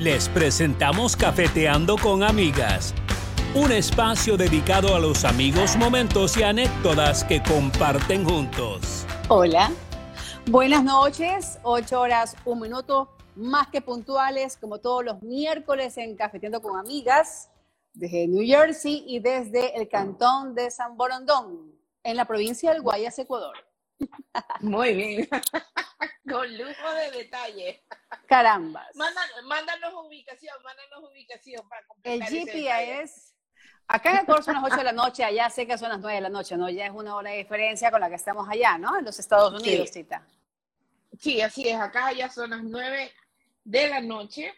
Les presentamos Cafeteando con Amigas, un espacio dedicado a los amigos, momentos y anécdotas que comparten juntos. Hola, buenas noches, 8:01, más que puntuales, como todos los miércoles en Cafeteando con Amigas, desde New Jersey y desde el cantón de San Borondón, en la provincia del Guayas, Ecuador. Muy bien. Con lujo de detalle. Caramba. Mándanos ubicación para completar. El GPS. Acá en Ecuador son las 8 de la noche, allá sé que son las 9 de la noche, ¿no? Ya es una hora de diferencia con la que estamos allá, ¿no? En los Estados Unidos, sí. Cita. Sí, así es. Acá ya son las 9 de la noche.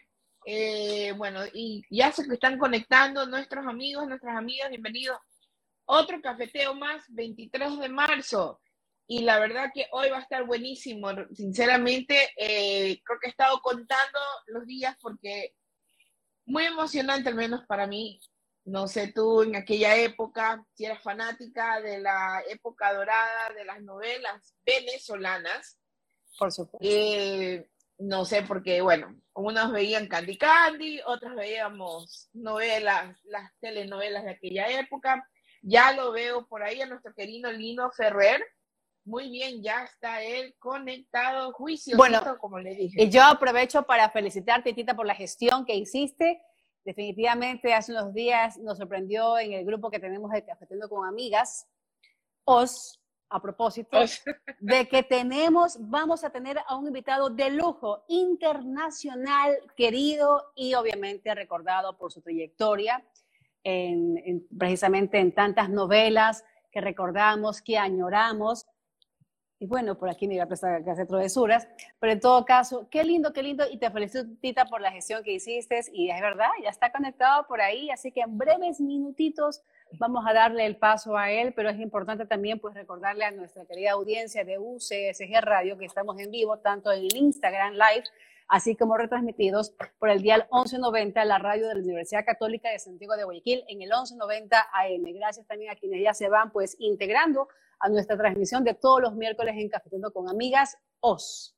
Bueno, y ya se están conectando nuestros amigos, nuestras amigas. Bienvenidos. Otro cafeteo más, 23 de marzo. Y la verdad que hoy va a estar buenísimo. Sinceramente, creo que he estado contando los días porque muy emocionante, al menos para mí. No sé tú, en aquella época, si eras fanática de la época dorada de las novelas venezolanas. Por supuesto. No sé, porque, bueno, unos veían Candy Candy, otros veíamos novelas, las telenovelas de aquella época. Ya lo veo por ahí a nuestro querido Lino Ferrer. Muy bien, ya está él conectado, juicio, bueno, como le dije. Y yo aprovecho para felicitarte, Tita, por la gestión que hiciste. Definitivamente hace unos días nos sorprendió en el grupo que tenemos de Cafeteando con Amigas, de que vamos a tener a un invitado de lujo, internacional, querido y obviamente recordado por su trayectoria, precisamente en tantas novelas que recordamos, que añoramos. Y bueno, por aquí me iba a prestar que hacer travesuras, pero en todo caso, qué lindo, y te felicito, Tita, por la gestión que hiciste, y es verdad, ya está conectado por ahí, así que en breves minutitos vamos a darle el paso a él, pero es importante también pues recordarle a nuestra querida audiencia de UCSG Radio que estamos en vivo, tanto en Instagram Live, así como retransmitidos por el dial 1190, la radio de la Universidad Católica de Santiago de Guayaquil, en el 1190 AM. Gracias también a quienes ya se van pues integrando a nuestra transmisión de todos los miércoles en Cafeteando con Amigas, OS.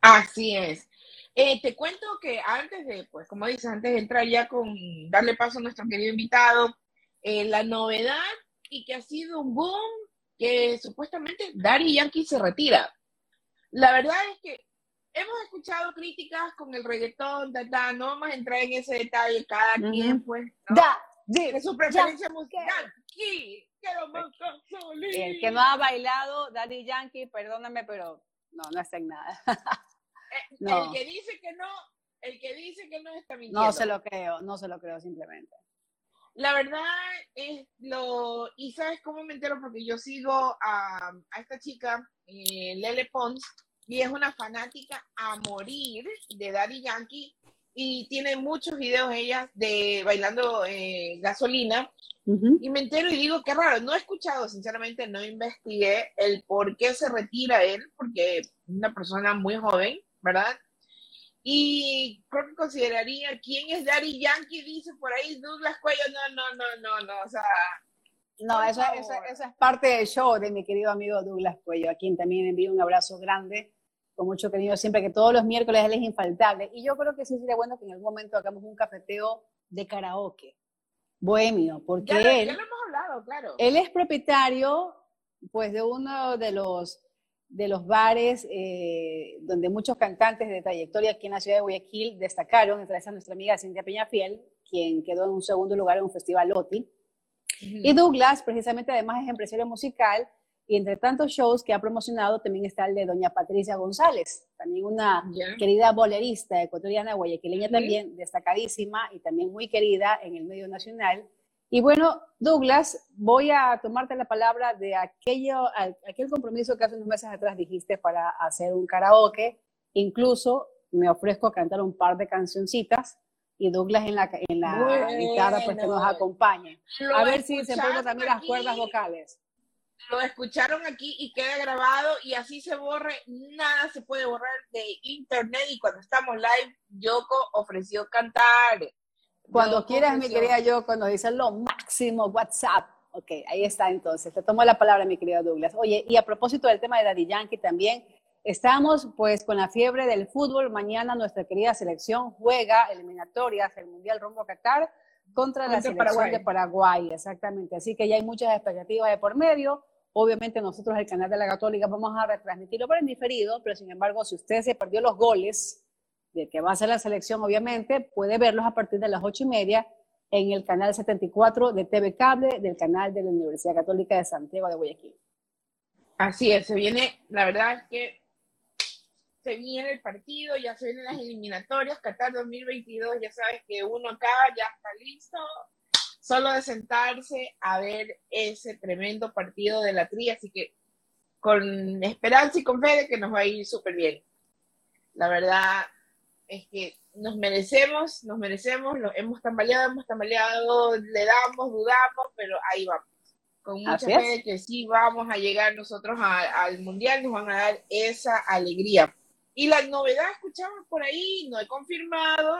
Así es. Te cuento que antes de, pues como dices, antes de entrar ya con darle paso a nuestro querido invitado, la novedad y que ha sido un boom, que supuestamente Daddy Yankee se retira. La verdad es que hemos escuchado críticas con el reggaetón, no vamos a entrar en ese detalle, cada quien, pues, ¿no? De su preferencia musical. El que no ha bailado Daddy Yankee, perdóname, pero no está en nada. No. El que dice que no está mintiendo. No se lo creo simplemente. La verdad es lo... Y ¿sabes cómo me entero? Porque yo sigo a esta chica, Lele Pons, y es una fanática a morir de Daddy Yankee y tiene muchos videos ella de bailando gasolina. Uh-huh. Y me entero y digo, qué raro, no he escuchado, sinceramente no investigué el por qué se retira él, porque es una persona muy joven, ¿verdad? Y creo que consideraría quién es Daddy Yankee, dice por ahí Douglas Cuello, no, o sea... No, eso es parte del show de mi querido amigo Douglas Cuello, a quien también envío un abrazo grande, con mucho cariño siempre, que todos los miércoles él es infaltable. Y yo creo que sí sería bueno que en algún momento hagamos un cafeteo de karaoke, bohemio, porque ya lo hemos hablado, claro. Él es propietario, pues, de uno de los bares donde muchos cantantes de trayectoria aquí en la ciudad de Guayaquil destacaron, entre esas nuestra amiga Cintia Peñafiel, quien quedó en un segundo lugar en un festival OTI. Y Douglas, precisamente, además es empresario musical, y entre tantos shows que ha promocionado también está el de doña Patricia González, también una querida bolerista ecuatoriana, guayaquileña también, destacadísima y también muy querida en el medio nacional. Y bueno, Douglas, voy a tomarte la palabra de aquel compromiso que hace unos meses atrás dijiste para hacer un karaoke. Incluso me ofrezco a cantar un par de cancioncitas, y Douglas en la guitarra, pues, que nos acompañe. A ver si se ponen también las cuerdas vocales. Lo escucharon aquí y queda grabado, y así se borre, nada se puede borrar de internet, y cuando estamos live, Yoko ofreció cantar. Cuando quieras, mi querida Yoko, nos dicen lo máximo, WhatsApp. Ok, ahí está entonces, te tomo la palabra, mi querido Douglas. Oye, y a propósito del tema de Daddy Yankee también, Estamos pues con la fiebre del fútbol. Mañana nuestra querida selección juega eliminatorias del Mundial rumbo a Qatar contra la selección de Paraguay, exactamente. Así que ya hay muchas expectativas de por medio. Obviamente nosotros, el canal de la Católica, vamos a retransmitirlo por el diferido, pero sin embargo, si usted se perdió los goles de que va a ser la selección, obviamente, puede verlos a partir de las 8:30 en el canal 74 de TV Cable, del canal de la Universidad Católica de Santiago de Guayaquil. Así es, se viene, la verdad es que se viene el partido, ya se vienen las eliminatorias, Qatar 2022, ya sabes que uno acá ya está listo, solo de sentarse a ver ese tremendo partido de la tri, así que con esperanza y con fe de que nos va a ir súper bien. La verdad es que nos merecemos, lo hemos tambaleado, le damos, dudamos, pero ahí vamos. Con mucha fe de que sí vamos a llegar nosotros al Mundial, nos van a dar esa alegría. Y la novedad, escuchamos por ahí, no he confirmado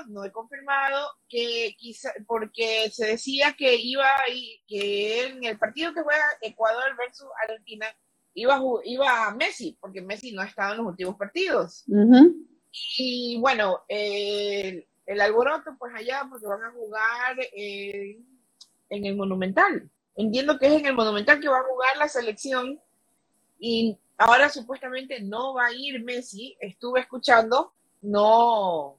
que quizá, porque se decía que iba y que en el partido que juega Ecuador versus Argentina iba a Messi, porque Messi no ha estado en los últimos partidos. Uh-huh. Y bueno, el alboroto pues allá, porque van a jugar en el Monumental. Entiendo que es en el Monumental que va a jugar la selección y ahora supuestamente no va a ir Messi, estuve escuchando, no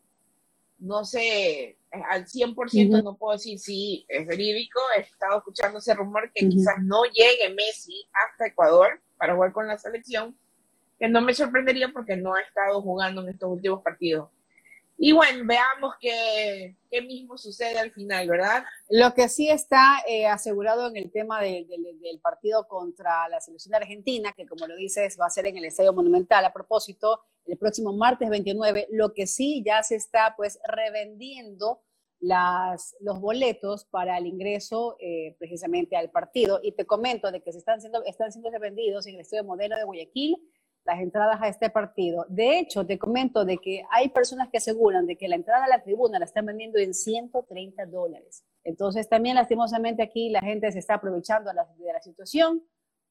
sé, al 100% no puedo decir si es verídico, he estado escuchando ese rumor que quizás no llegue Messi hasta Ecuador para jugar con la selección, que no me sorprendería porque no ha estado jugando en estos últimos partidos. Y bueno, veamos qué mismo sucede al final, ¿verdad? Lo que sí está asegurado en el tema del partido contra la selección de Argentina, que como lo dices, va a ser en el Estadio Monumental, a propósito, el próximo martes 29, lo que sí ya se está pues revendiendo los boletos para el ingreso precisamente al partido. Y te comento de que se están siendo revendidos en el Estadio Modelo de Guayaquil, las entradas a este partido. De hecho, te comento de que hay personas que aseguran de que la entrada a la tribuna la están vendiendo en $130. Entonces, también lastimosamente aquí la gente se está aprovechando de la situación.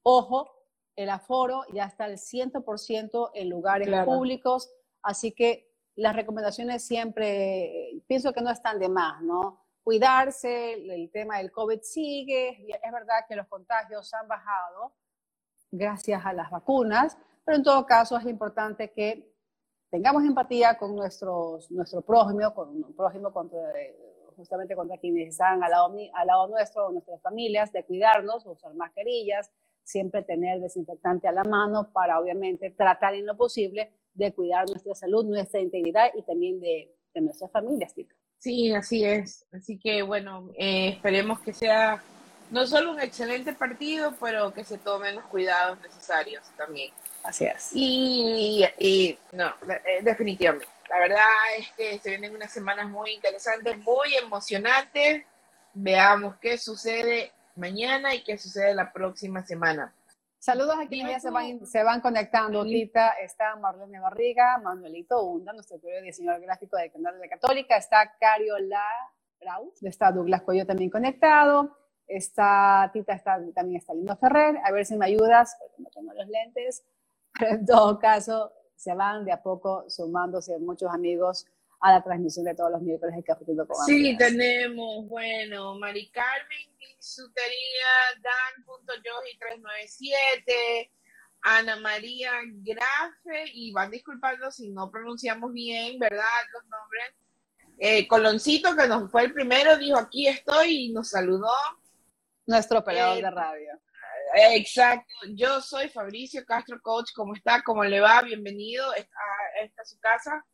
Ojo, el aforo ya está al 100% en lugares públicos, así que las recomendaciones siempre, pienso que no están de más, ¿no? Cuidarse, el tema del COVID sigue, es verdad que los contagios han bajado gracias a las vacunas, pero en todo caso es importante que tengamos empatía con nuestro prójimo justamente contra quienes están al lado nuestro, nuestras familias, de cuidarnos, usar mascarillas, siempre tener desinfectante a la mano para obviamente tratar en lo posible de cuidar nuestra salud, nuestra integridad y también de nuestras familias. Sí, así es. Así que bueno, esperemos que sea no solo un excelente partido, pero que se tomen los cuidados necesarios también. Así es. Y no, definitivamente. La verdad es que se vienen unas semanas muy interesantes, muy emocionantes. Veamos qué sucede mañana y qué sucede la próxima semana. Saludos a quienes ya se van conectando. Ahorita está Marlene Barriga, Manuelito Hunda, nuestro querido diseñador gráfico del canal de la Católica. Está Cariola Raúl, está Douglas Cuello también conectado. Está Tita, también está Lino Ferrer. A ver si me ayudas, porque no tengo los lentes. Pero en todo caso, se van de a poco sumándose muchos amigos a la transmisión de todos los miércoles de Cafeteando con Amigas. Sí, tenemos, bueno, Mari Carmen, Bisutería, Dan.Yogi397, Ana María Grafe, y van disculpando si no pronunciamos bien, ¿verdad?, los nombres. Coloncito, que nos fue el primero, dijo, aquí estoy, y nos saludó. Nuestro operador de radio. Exacto, yo soy Fabricio Castro Coach, ¿cómo está? ¿Cómo le va? Bienvenido a esta su casa.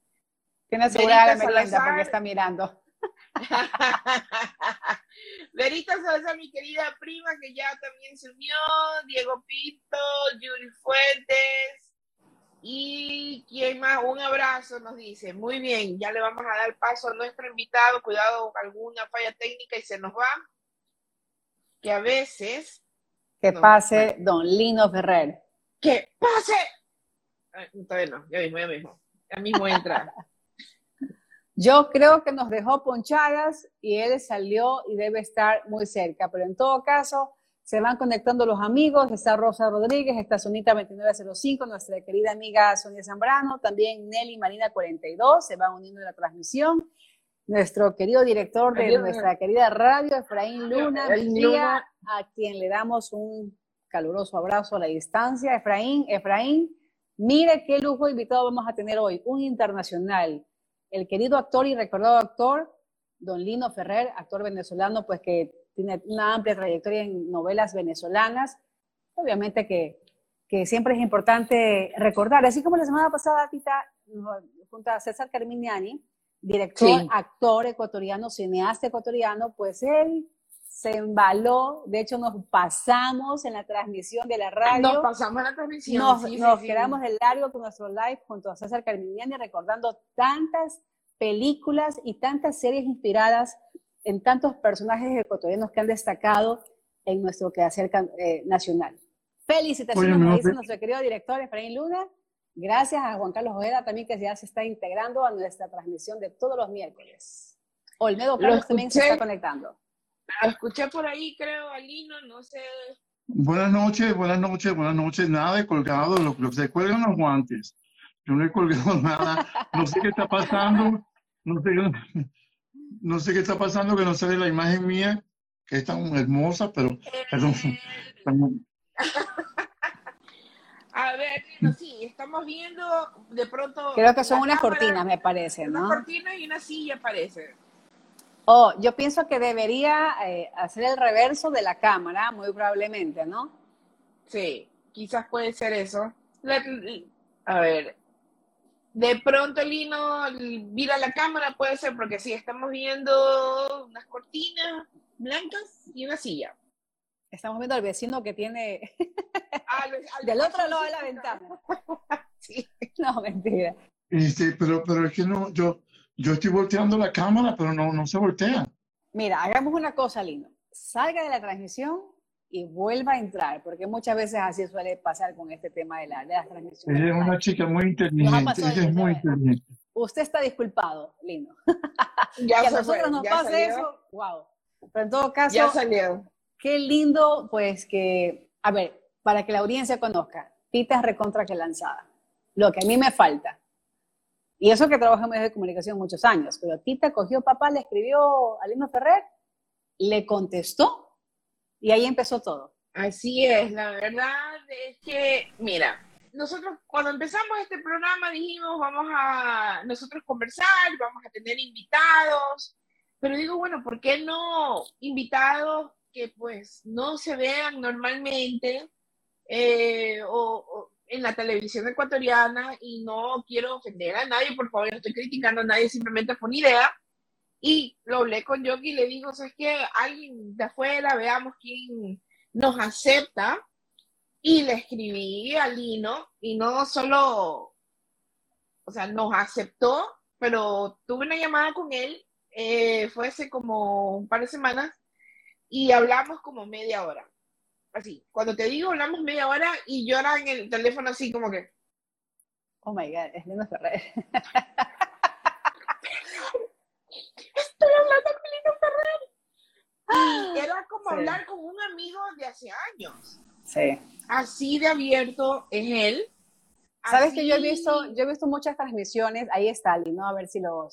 Tiene asegurada la merienda porque está mirando. Verita Salazar, mi querida prima, que ya también se unió, Diego Pinto, Yuri Fuentes, y ¿quién más? Un abrazo, nos dice. Muy bien, ya le vamos a dar paso a nuestro invitado, cuidado con alguna falla técnica y se nos va, que a veces... Que pase don Lino Ferrer. ¡Que pase! Ay, todavía no, ya mismo. Ya mismo entra. Yo creo que nos dejó ponchadas y él salió y debe estar muy cerca. Pero en todo caso, Se van conectando los amigos, está Rosa Rodríguez, está Sonita 2905, nuestra querida amiga Sonia Zambrano, también Nelly Marina 42, se van uniendo a la transmisión. Nuestro querido director de nuestra querida radio, Efraín Luna, Luna, a quien le damos un caluroso abrazo a la distancia. Efraín, mire qué lujo invitado vamos a tener hoy, un internacional, el querido actor y recordado actor, don Lino Ferrer, actor venezolano, pues que tiene una amplia trayectoria en novelas venezolanas. Obviamente que siempre es importante recordar, así como la semana pasada, Tita, junto a César Carminiani, director, sí, actor ecuatoriano, cineasta ecuatoriano, pues él se embaló, de hecho nos pasamos en la transmisión de la radio. Nos pasamos en la transmisión, nos quedamos de largo con nuestro live junto a César Carminiani, recordando tantas películas y tantas series inspiradas en tantos personajes ecuatorianos que han destacado en nuestro quehacer nacional. Felicitaciones, bueno, dice nuestro querido director Efraín Luna. Gracias a Juan Carlos Ojeda también, que ya se está integrando a nuestra transmisión de todos los miércoles. Olmedo Carlos también se está conectando. Lo escuché por ahí, creo, a Lino, no sé. Buenas noches. Nada de colgado, lo que se cuelgan los guantes. Yo no he colgado nada. No sé qué está pasando. No sé qué está pasando, que no se ve la imagen mía, que es tan hermosa, pero... A ver, Lino, sí, estamos viendo de pronto... Creo que son unas cortinas, me parece, ¿no? Unas cortinas y una silla, parece. Oh, yo pienso que debería hacer el reverso de la cámara, muy probablemente, ¿no? Sí, quizás puede ser eso. A ver, de pronto, Lino, mira la cámara, puede ser, porque sí, estamos viendo unas cortinas blancas y una silla. Estamos viendo al vecino que tiene... del otro lado de la ventana. Sí. No, mentira. Pero es que no, yo estoy volteando la cámara, pero no se voltea. Mira, hagamos una cosa, Lino. Salga de la transmisión y vuelva a entrar, porque muchas veces así suele pasar con este tema de las transmisiones. Ella es una chica muy inteligente. Ella es muy inteligente. Usted está disculpado, Lino. Ya que a nosotros nos pase eso, wow. Pero en todo caso... Ya salió. Qué lindo, pues que... A ver... Para que la audiencia conozca, Tita es recontra que lanzada. Lo que a mí me falta. Y eso que trabajo en medios de comunicación muchos años. Pero Tita cogió papá, le escribió a Lino Ferrer, le contestó y ahí empezó todo. Así es, la verdad es que, mira, nosotros cuando empezamos este programa dijimos vamos a nosotros conversar, vamos a tener invitados. Pero digo, bueno, ¿por qué no invitados que pues no se vean normalmente? O en la televisión ecuatoriana, y no quiero ofender a nadie, por favor, no estoy criticando a nadie, simplemente fue una idea, y lo hablé con Yogi y le digo, ¿sabes qué? Alguien de afuera, veamos quién nos acepta, y le escribí a Lino, y no solo, o sea, nos aceptó, pero tuve una llamada con él, fue hace como un par de semanas, y hablamos como media hora. Así, cuando te digo, hablamos media hora y llora en el teléfono así como que... Oh my God, es de nuestra red. Estoy hablando con Lino Ferrer. Y era como hablar con un amigo de hace años. Sí. Así de abierto es él. Así... Sabes que yo he visto muchas transmisiones, ahí está Lino, a ver si lo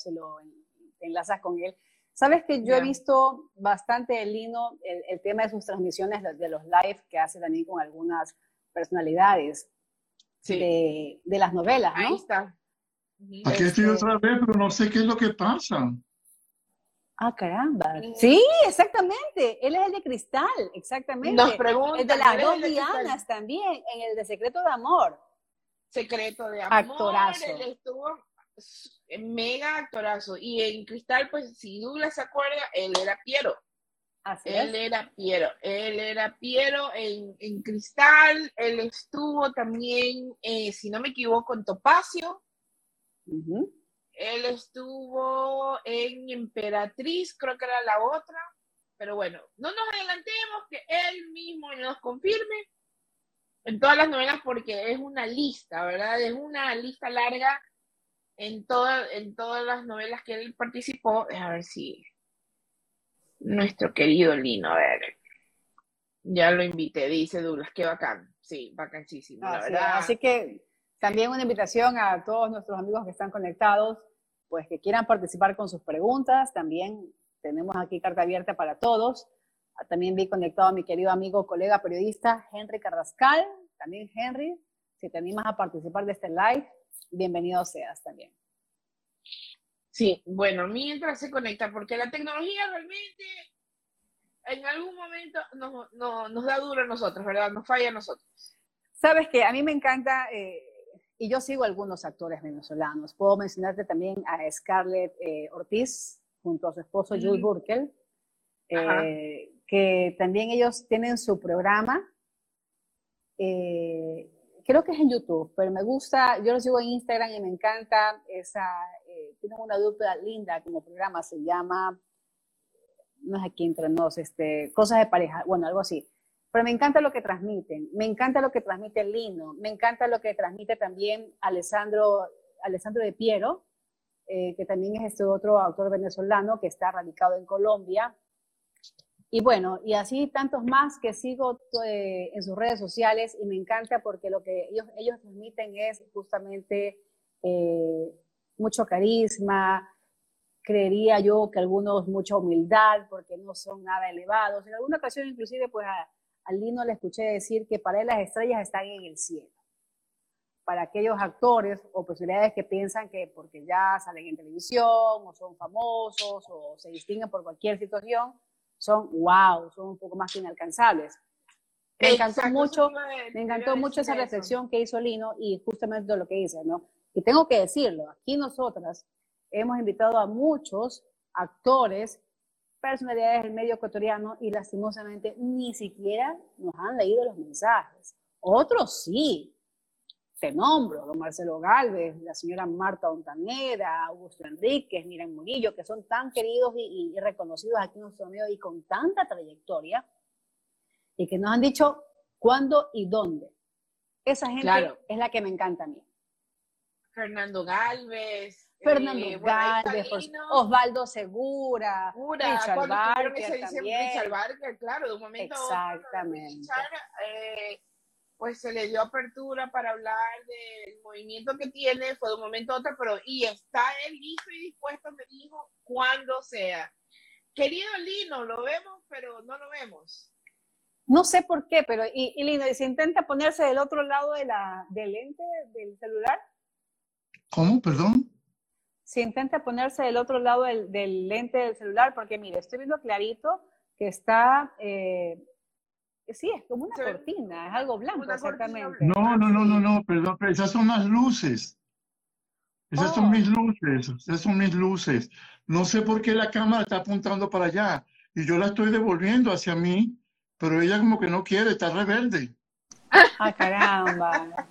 enlazas con él. Sabes que yo he visto bastante de Lino el tema de sus transmisiones, de los live que hace también con algunas personalidades de las novelas, ¿no? Ahí está. Aquí estoy otra vez, pero no sé qué es lo que pasa. Ah, caramba. Sí, exactamente. Él es el de Cristal, exactamente. Nos preguntan. El de Las Dos Dianas también, en el de Secreto de Amor. Secreto de Amor. Actorazo. Él estuvo... mega actorazo, y en Cristal, pues si Douglas se acuerda, él era Piero. Así es. Él era Piero en Cristal. Él estuvo también, si no me equivoco, en Topacio. Uh-huh. Él estuvo en Emperatriz, creo que era la otra, pero bueno, no nos adelantemos, que él mismo nos confirme en todas las novelas, porque es una lista, ¿verdad? Es una lista larga en todas las novelas que él participó. A ver si nuestro querido Lino, a ver. Ya lo invité, dice Douglas, qué bacán. Sí, bacanísimo, la verdad. Así que también una invitación a todos nuestros amigos que están conectados, pues que quieran participar con sus preguntas. También tenemos aquí carta abierta para todos. También vi conectado a mi querido amigo, colega periodista Henry Carrascal. También, Henry, si te animas a participar de este live, bienvenido seas también. Sí, bueno, mientras se conecta, porque la tecnología realmente en algún momento nos da duro a nosotros, ¿verdad? Nos falla a nosotros. Sabes que a mí me encanta, y yo sigo a algunos actores venezolanos. Puedo mencionarte también a Scarlett Ortiz, junto a su esposo Jules Burkel, que también ellos tienen su programa, creo que es en YouTube, pero me gusta, yo lo sigo en Instagram y me encanta esa, tienen una dupla linda como programa, se llama, no es Aquí Entre Nos, Cosas de Pareja, bueno, algo así, pero me encanta lo que transmiten, me encanta lo que transmite Lino, me encanta lo que transmite también Alessandro de Piero, que también es este otro autor venezolano que está radicado en Colombia. Y bueno, y así tantos más que sigo en sus redes sociales y me encanta porque lo que ellos transmiten es justamente mucho carisma, creería yo que algunos mucha humildad porque no son nada elevados. En alguna ocasión inclusive pues a Lino le escuché decir que para él las estrellas están en el cielo. Para aquellos actores o personalidades que piensan que porque ya salen en televisión o son famosos o se distinguen por cualquier situación, son un poco más inalcanzables. Me encantó mucho esa reflexión que hizo Lino y justamente lo que dice, ¿no? Y tengo que decirlo, aquí nosotras hemos invitado a muchos actores, personalidades del medio ecuatoriano y lastimosamente ni siquiera nos han leído los mensajes. Otros sí, te nombro, don Marcelo Gálvez, la señora Marta Ontaneda, Augusto Enríquez, Miran Murillo, que son tan queridos y reconocidos aquí en nuestro medio y con tanta trayectoria, y que nos han dicho cuándo y dónde. Esa gente es la que me encanta a mí. Fernando Gálvez, Osvaldo Segura, Richard Barker también. Richard Barker, claro, de un momento a otro. Exactamente. Pues se le dio apertura para hablar del movimiento que tiene, fue de un momento a otro, pero y está él listo y dispuesto, me dijo, cuando sea. Querido Lino, lo vemos, pero no lo vemos. No sé por qué, pero, y Lino, ¿y si intenta ponerse del otro lado del lente del celular? ¿Cómo? ¿Perdón? Si intenta ponerse del otro lado del lente del celular, porque mire, estoy viendo clarito que está... sí, es como una cortina, es algo blanco exactamente. No, perdón, pero esas son las luces. Esas son mis luces. No sé por qué la cámara está apuntando para allá y yo la estoy devolviendo hacia mí, pero ella como que no quiere, está rebelde. ¡Ah, caramba!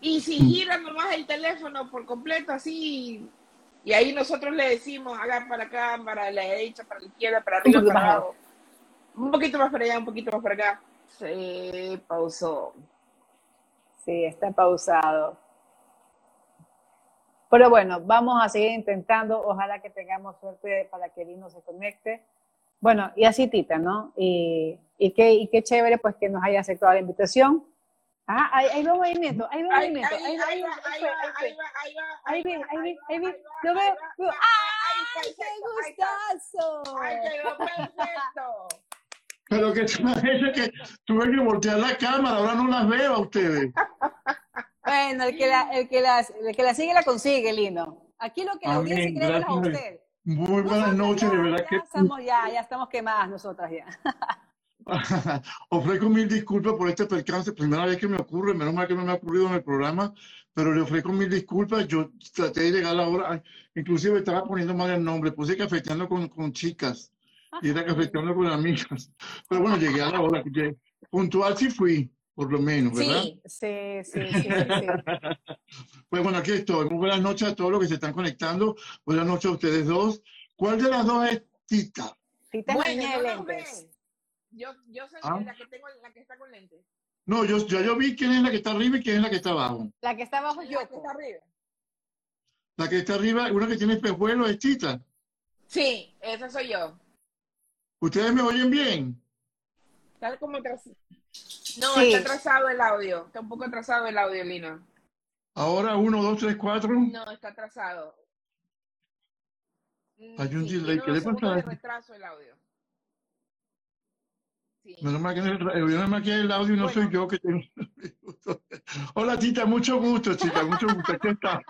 Y si gira nomás el teléfono por completo así, y ahí nosotros le decimos, haga para acá, para la derecha, para la izquierda, para arriba, para abajo. Un poquito más para allá, un poquito más para acá. Sí, pausó. Sí, está pausado. Pero bueno, vamos a seguir intentando. Ojalá que tengamos suerte para que Lino se conecte. Bueno, y así Tita, ¿no? Y qué chévere pues que nos haya aceptado la invitación. Ah, hay movimiento. Ahí va. No veo. ¡Ay, qué gustazo! ¡Ay, quedó perfecto! Pero que se me dice que tuve que voltear la cámara, ahora no las veo a ustedes. Bueno, el que la sigue la consigue, Lino. Aquí lo que la audiencia cree es a usted. Muy buenas noches, de verdad que... Ya estamos quemadas nosotras ya. Ofrezco mil disculpas por este percance, primera vez que me ocurre, menos mal que no me ha ocurrido en el programa, pero le ofrezco mil disculpas, yo traté de llegar a la hora, inclusive estaba poniendo mal el nombre, puse Cafeteando con Chicas. Y era Cafeteando con Amigas. Pero bueno, llegué a la hora. Puntual sí fui, por lo menos, ¿verdad? Sí. Pues bueno, aquí estoy. Muy buenas noches a todos los que se están conectando. Buenas noches a ustedes dos. ¿Cuál de las dos es Tita? Tita es la de lentes. Yo soy la que está con lentes. No, yo vi quién es la que está arriba y quién es la que está abajo. La que está abajo es yo. La que está arriba. La que está arriba, una que tiene espejuelo, es Tita. Sí, esa soy yo. ¿Ustedes me oyen bien? Tal como atrasado. No, sí. Está atrasado el audio. Está un poco atrasado el audio, Lino. Ahora 1, 2, 3, 4. No, está atrasado. Hay un delay. ¿Qué le pasa? Retraso el audio. Sí. Menos mal que el audio no soy yo que tengo. Hola, Tita, mucho gusto, chica, mucho gusto. Aquí estamos.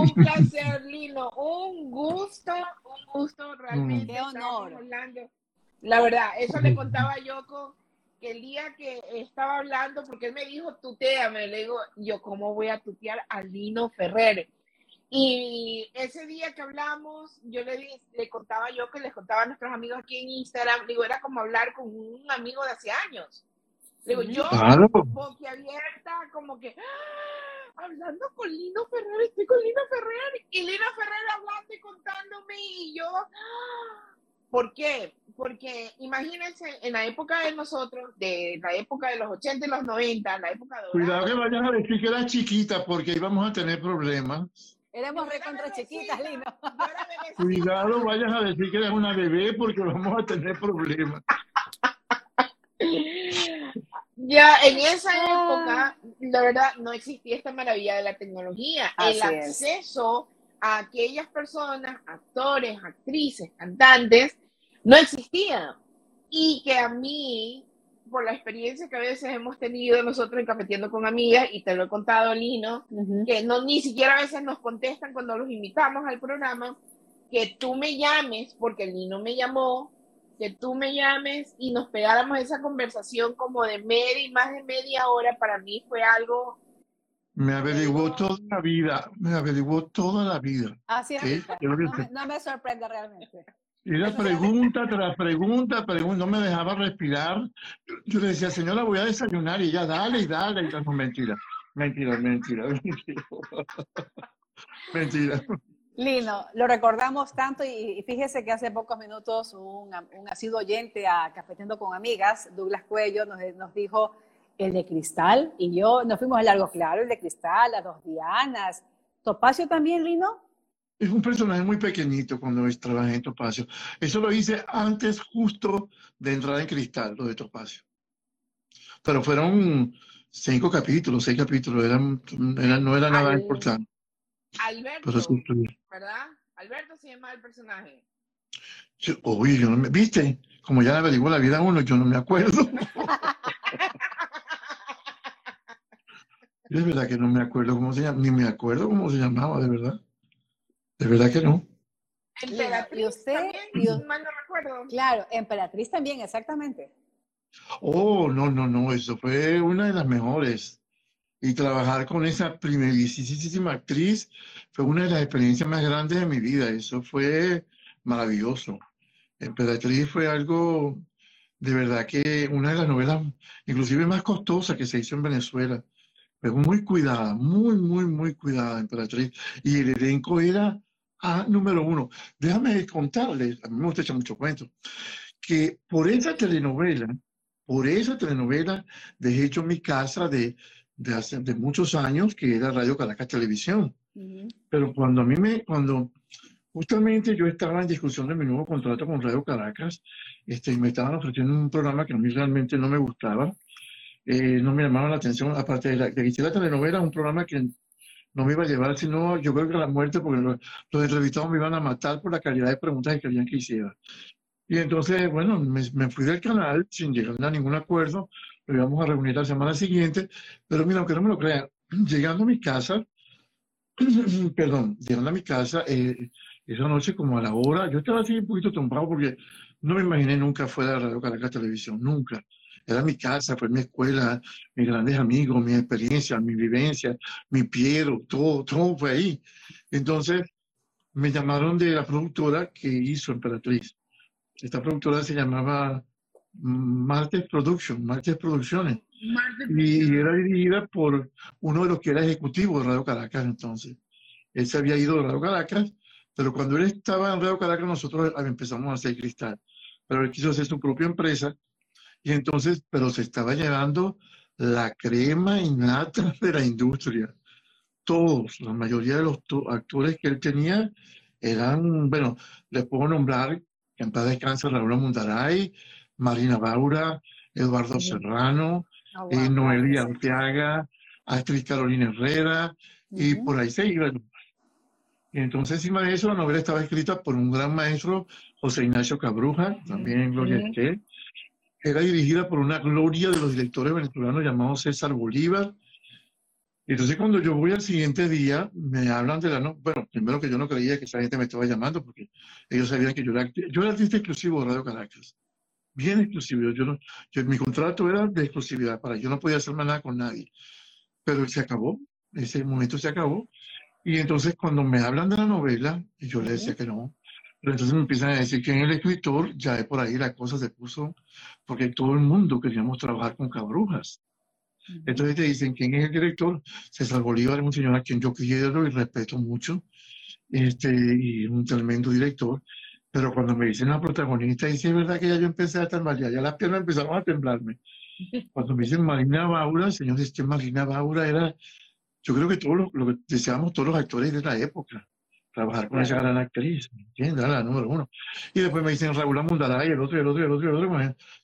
Un placer, Lino. Un gusto realmente. Qué honor. La verdad, eso le contaba a Yoko, que el día que estaba hablando, porque él me dijo, tuteame, le digo, yo, ¿cómo voy a tutear a Lino Ferrer? Y ese día que hablamos, yo le contaba yo que les contaba a nuestros amigos aquí en Instagram, digo, era como hablar con un amigo de hace años. Digo, yo, boquiabierta, como que, hablando con Lino Ferrer, estoy con Lino Ferrer, y Lino Ferrer hablando y contándome, y yo, ¿por qué? Porque imagínense, en la época de nosotros, de la época de los 80 y los 90, la época de... Cuidado que vayas a decir que eras chiquita, porque íbamos a tener problemas. Éramos recontra chiquitas, Lino. Cuidado, vayas a decir que eres una bebé porque vamos a tener problemas. Ya, en esa época, la verdad, no existía esta maravilla de la tecnología. Así el acceso es. A aquellas personas, actores, actrices, cantantes, no existía. Y que a mí, por la experiencia que a veces hemos tenido nosotros en Cafeteando con Amigas, y te lo he contado, Lino, que no, ni siquiera a veces nos contestan cuando los invitamos al programa, que tú me llames, porque Lino me llamó, que tú me llames y nos pegáramos esa conversación como de más de media hora, para mí fue algo... Me averiguó toda la vida, me averiguó toda la vida. Así es, no me sorprende realmente. Era pregunta tras pregunta, no me dejaba respirar. Yo le decía, señora, voy a desayunar, y ella, dale y dale, y no, mentira. Lino, lo recordamos tanto, y fíjese que hace pocos minutos un asiduo oyente a Cafeteando con Amigas, Douglas Cuello, nos dijo el de Cristal, y yo nos fuimos a largo, claro, el de Cristal, Las Dos Dianas, Topacio también, Lino. Es un personaje muy pequeñito cuando trabajé en Topacio. Eso lo hice antes justo de entrar en Cristal, lo de Topacio. Pero fueron 5 capítulos, 6 capítulos, no era nada importante. Alberto, sí, ¿verdad? Alberto se llama el personaje. Oye, yo no me... ¿Viste? Como ya averiguó la vida a uno, yo no me acuerdo. Es verdad que no me acuerdo cómo se llamaba, ni me acuerdo cómo se llamaba, de verdad. De verdad que no. Emperatriz, ¿y usted, también? Yo mal no recuerdo. Claro, Emperatriz también, exactamente. Oh, no, eso fue una de las mejores. Y trabajar con esa primerísima actriz fue una de las experiencias más grandes de mi vida. Eso fue maravilloso. Emperatriz fue algo, de verdad que una de las novelas, inclusive más costosas que se hizo en Venezuela. Fue muy cuidada, muy cuidada Emperatriz. Y el elenco era número 1. Déjame contarles, a mí me gusta echar mucho cuento, que por esa telenovela dejé hecho mi casa de muchos años, que era Radio Caracas Televisión. Pero cuando justamente yo estaba en discusión de mi nuevo contrato con Radio Caracas, y me estaban ofreciendo un programa que a mí realmente no me gustaba, no me llamaban la atención, aparte de que hiciera la telenovela, un programa que no me iba a llevar, sino yo creo que a la muerte, porque los entrevistados me iban a matar por la calidad de preguntas que querían que hiciera. Y entonces, bueno, me fui del canal sin llegar a ningún acuerdo. Lo íbamos a reunir la semana siguiente, pero mira, aunque no me lo crean, llegando a mi casa, esa noche como a la hora, yo estaba así un poquito tumbado porque no me imaginé nunca fuera de Radio Caracas Televisión, nunca. Era mi casa, fue mi escuela, mis grandes amigos, mis experiencias, mis vivencias, mi Piero, todo fue ahí. Entonces, me llamaron de la productora que hizo Emperatriz. Esta productora se llamaba... Martes Producciones, y era dirigida por uno de los que era ejecutivo de Radio Caracas entonces. Él se había ido de Radio Caracas, pero cuando él estaba en Radio Caracas nosotros empezamos a hacer Cristal, pero él quiso hacer su propia empresa, y entonces, pero se estaba llevando la crema innata de la industria. Todos, la mayoría de los actores que él tenía eran, bueno, les puedo nombrar que en paz descanse Raúl Amundaray, Marina Baura, Eduardo Serrano, Noelia Arteaga, actriz Carolina Herrera, y por ahí se iba el nombre. Entonces, encima de eso, la novela estaba escrita por un gran maestro, José Ignacio Cabruja, también en Gloria Estel. Era dirigida por una gloria de los directores venezolanos llamado César Bolívar. Entonces, cuando yo voy al siguiente día, me hablan de la novela. Bueno, primero que yo no creía que esa gente me estaba llamando, porque ellos sabían que yo era artista exclusivo de Radio Caracas. Bien exclusivo. Mi contrato era de exclusividad, yo no podía hacer más nada con nadie. Pero se acabó, ese momento se acabó. Y entonces cuando me hablan de la novela, yo les decía que no, pero entonces me empiezan a decir que en el escritor, ya por ahí la cosa se puso, porque todo el mundo queríamos trabajar con Cabrujas. Entonces te dicen, ¿quién es el director? César Bolívar es un señor a quien yo quiero y respeto mucho, y un tremendo director, pero cuando me dicen la protagonista, dice, es verdad que ya yo empecé a tambalear, ya las piernas empezaron a temblarme. Cuando me dicen Marina Baura, señor, es que Marina Baura era... Yo creo que todo lo que deseamos todos los actores de la época, trabajar con esa gran actriz, ¿me entiendes? Era la número uno. Y después me dicen Raúl Amundaray, el otro.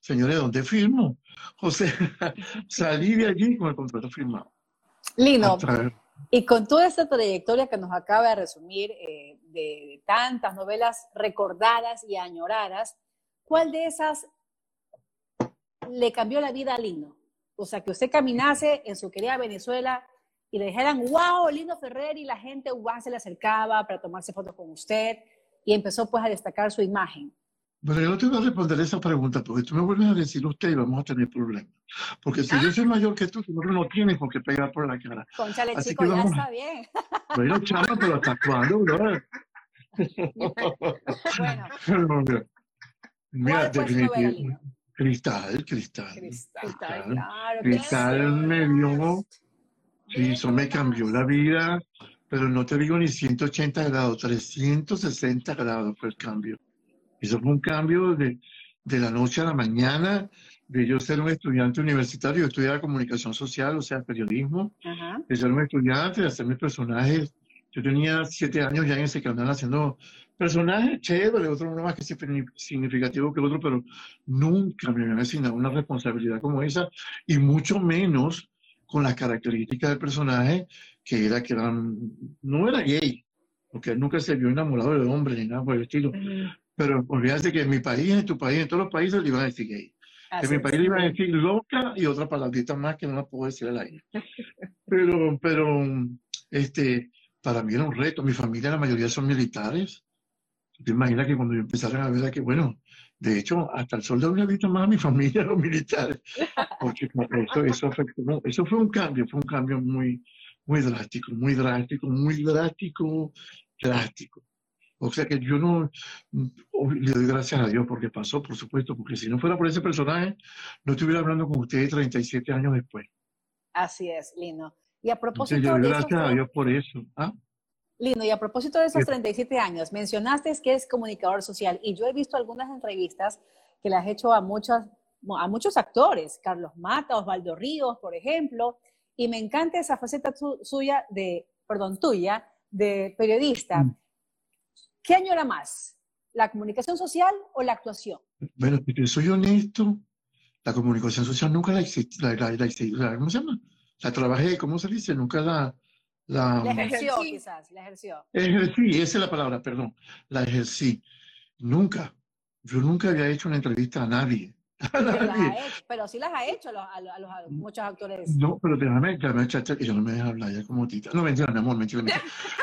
Señores, ¿dónde firmo? O sea, salí de allí con el contrato firmado. Lino, y con toda esa trayectoria que nos acaba de resumir, de tantas novelas recordadas y añoradas, ¿cuál de esas le cambió la vida a Lino? O sea, que usted caminase en su querida Venezuela y le dijeran, wow, Lino Ferrer, y la gente se le acercaba para tomarse fotos con usted, y empezó pues a destacar su imagen. Bueno, yo no te voy a responder esa pregunta, porque tú me vuelves a decir usted y vamos a tener problemas. Porque si yo soy mayor que tú, no tienes por qué pegar por la cara. Cónchale, chico, ya está bien. Bueno, chama, pero ¿hasta cuándo, brother? Bueno. Mira, definitivamente. Cristal. Claro, Cristal me vio... Sí, eso me cambió la vida, pero no te digo ni 180 grados, 360 grados fue el cambio. Eso fue un cambio de la noche a la mañana, de yo ser un estudiante universitario. Yo estudiaba comunicación social, o sea, periodismo. De ser un estudiante, de hacer mis personajes. Yo tenía 7 años ya en ese canal haciendo personajes chéveres, uno más que significativo que otro, pero nunca me habían asignado una responsabilidad como esa, y mucho menos con las características del personaje, no era gay, porque nunca se vio enamorado de hombre ni nada por el estilo. Pero olvídate que en mi país, en tu país, en todos los países le iban a decir gay. En mi país le iban a decir loca y otra palabrita más que no la puedo decir al aire. pero para mí era un reto. Mi familia, la mayoría son militares. Te imaginas que cuando yo empezara a ver que, bueno, de hecho, hasta el sol de hoy no he visto más a mi familia, los militares, porque eso afectó. No, eso fue un cambio muy drástico. O sea que yo no le doy gracias a Dios porque pasó, por supuesto, porque si no fuera por ese personaje, no estuviera hablando con ustedes 37 años después. Así es, Lino. Y a propósito de eso... Le doy gracias a Dios por eso. ¿Ah? Lino, y a propósito de esos 37 años, mencionaste que es comunicador social, y yo he visto algunas entrevistas que las has hecho a muchos actores, Carlos Mata, Osvaldo Ríos, por ejemplo, y me encanta esa faceta tuya, de periodista. ¿Qué añora más, la comunicación social o la actuación? Bueno, si soy honesto, la comunicación social nunca la ejercí. Nunca. Yo nunca había hecho una entrevista a nadie. Pero sí las ha hecho a muchos actores. No, pero déjame chacha, que yo no me dejo hablar ya como tita. No, mentira, mi amor, mentira.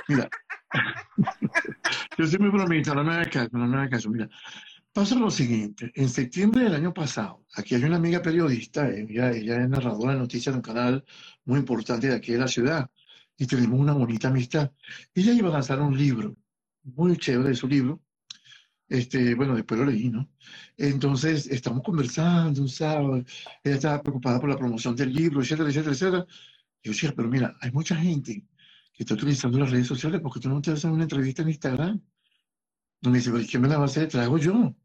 Mira. Yo soy muy bromista, no me hagas caso. Mira, pasa lo siguiente. En septiembre del año pasado, aquí hay una amiga periodista, ella es narradora de noticias de un canal muy importante de aquí de la ciudad. Y tenemos una bonita amistad. Ella iba a lanzar un libro, muy chévere su libro. Bueno, después lo leí, ¿no? Entonces, estamos conversando un sábado. Ella estaba preocupada por la promoción del libro, etcétera. Yo decía, pero mira, hay mucha gente que está utilizando las redes sociales, porque tú no te haces una entrevista en Instagram. Donde dice, ¿quién me la va a hacer? ¿La hago yo?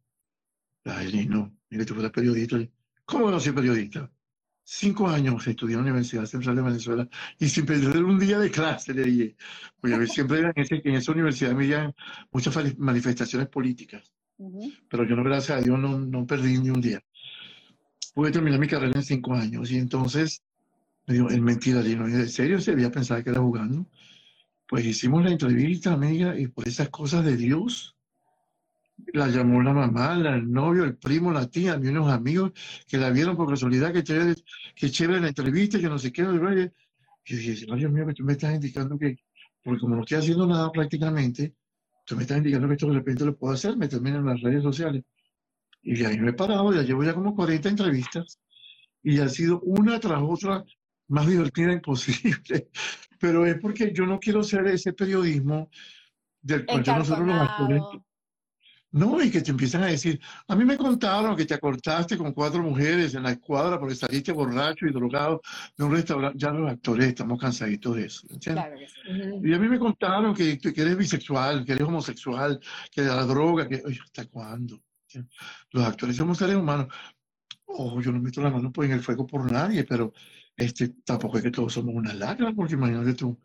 Ay, no. Mire, tú fueras periodista. ¿Cómo no soy periodista? 5 años estudié en la Universidad Central de Venezuela y sin perder un día de clase, le dije. Porque siempre en esa universidad me llegan muchas manifestaciones políticas. Pero yo, gracias a Dios, no perdí ni un día. Pude terminar mi carrera en 5 años. Y entonces me dijo, es mentira, Lino. ¿En serio se había pensado que era jugando? Pues hicimos la entrevista, amiga, y por esas cosas de Dios, la llamó la mamá, el novio, el primo, la tía, y unos amigos que la vieron por casualidad, que chévere la entrevista, que no sé qué. Y dije, no, Dios mío, que tú me estás indicando que, porque como no estoy haciendo nada prácticamente, tú me estás indicando que esto de repente lo puedo hacer, me termino en las redes sociales. Y de ahí me he parado, ya llevo ya como 40 entrevistas, y ha sido una tras otra más divertida imposible. Pero es porque yo no quiero ser ese periodismo del cual ya nosotros los actores... No, y que te empiezan a decir, a mí me contaron que te acortaste con 4 mujeres en la escuadra porque saliste borracho y drogado de un restaurante. Ya los actores estamos cansaditos de eso, ¿entiendes? Claro que sí. Y a mí me contaron que eres bisexual, que eres homosexual, que de la droga, que... Oye, ¿hasta cuándo? ¿Entiendes? Los actores somos seres humanos. Ojo, yo no meto la mano en el fuego por nadie, pero tampoco es que todos somos una lacra, porque imagínate tú.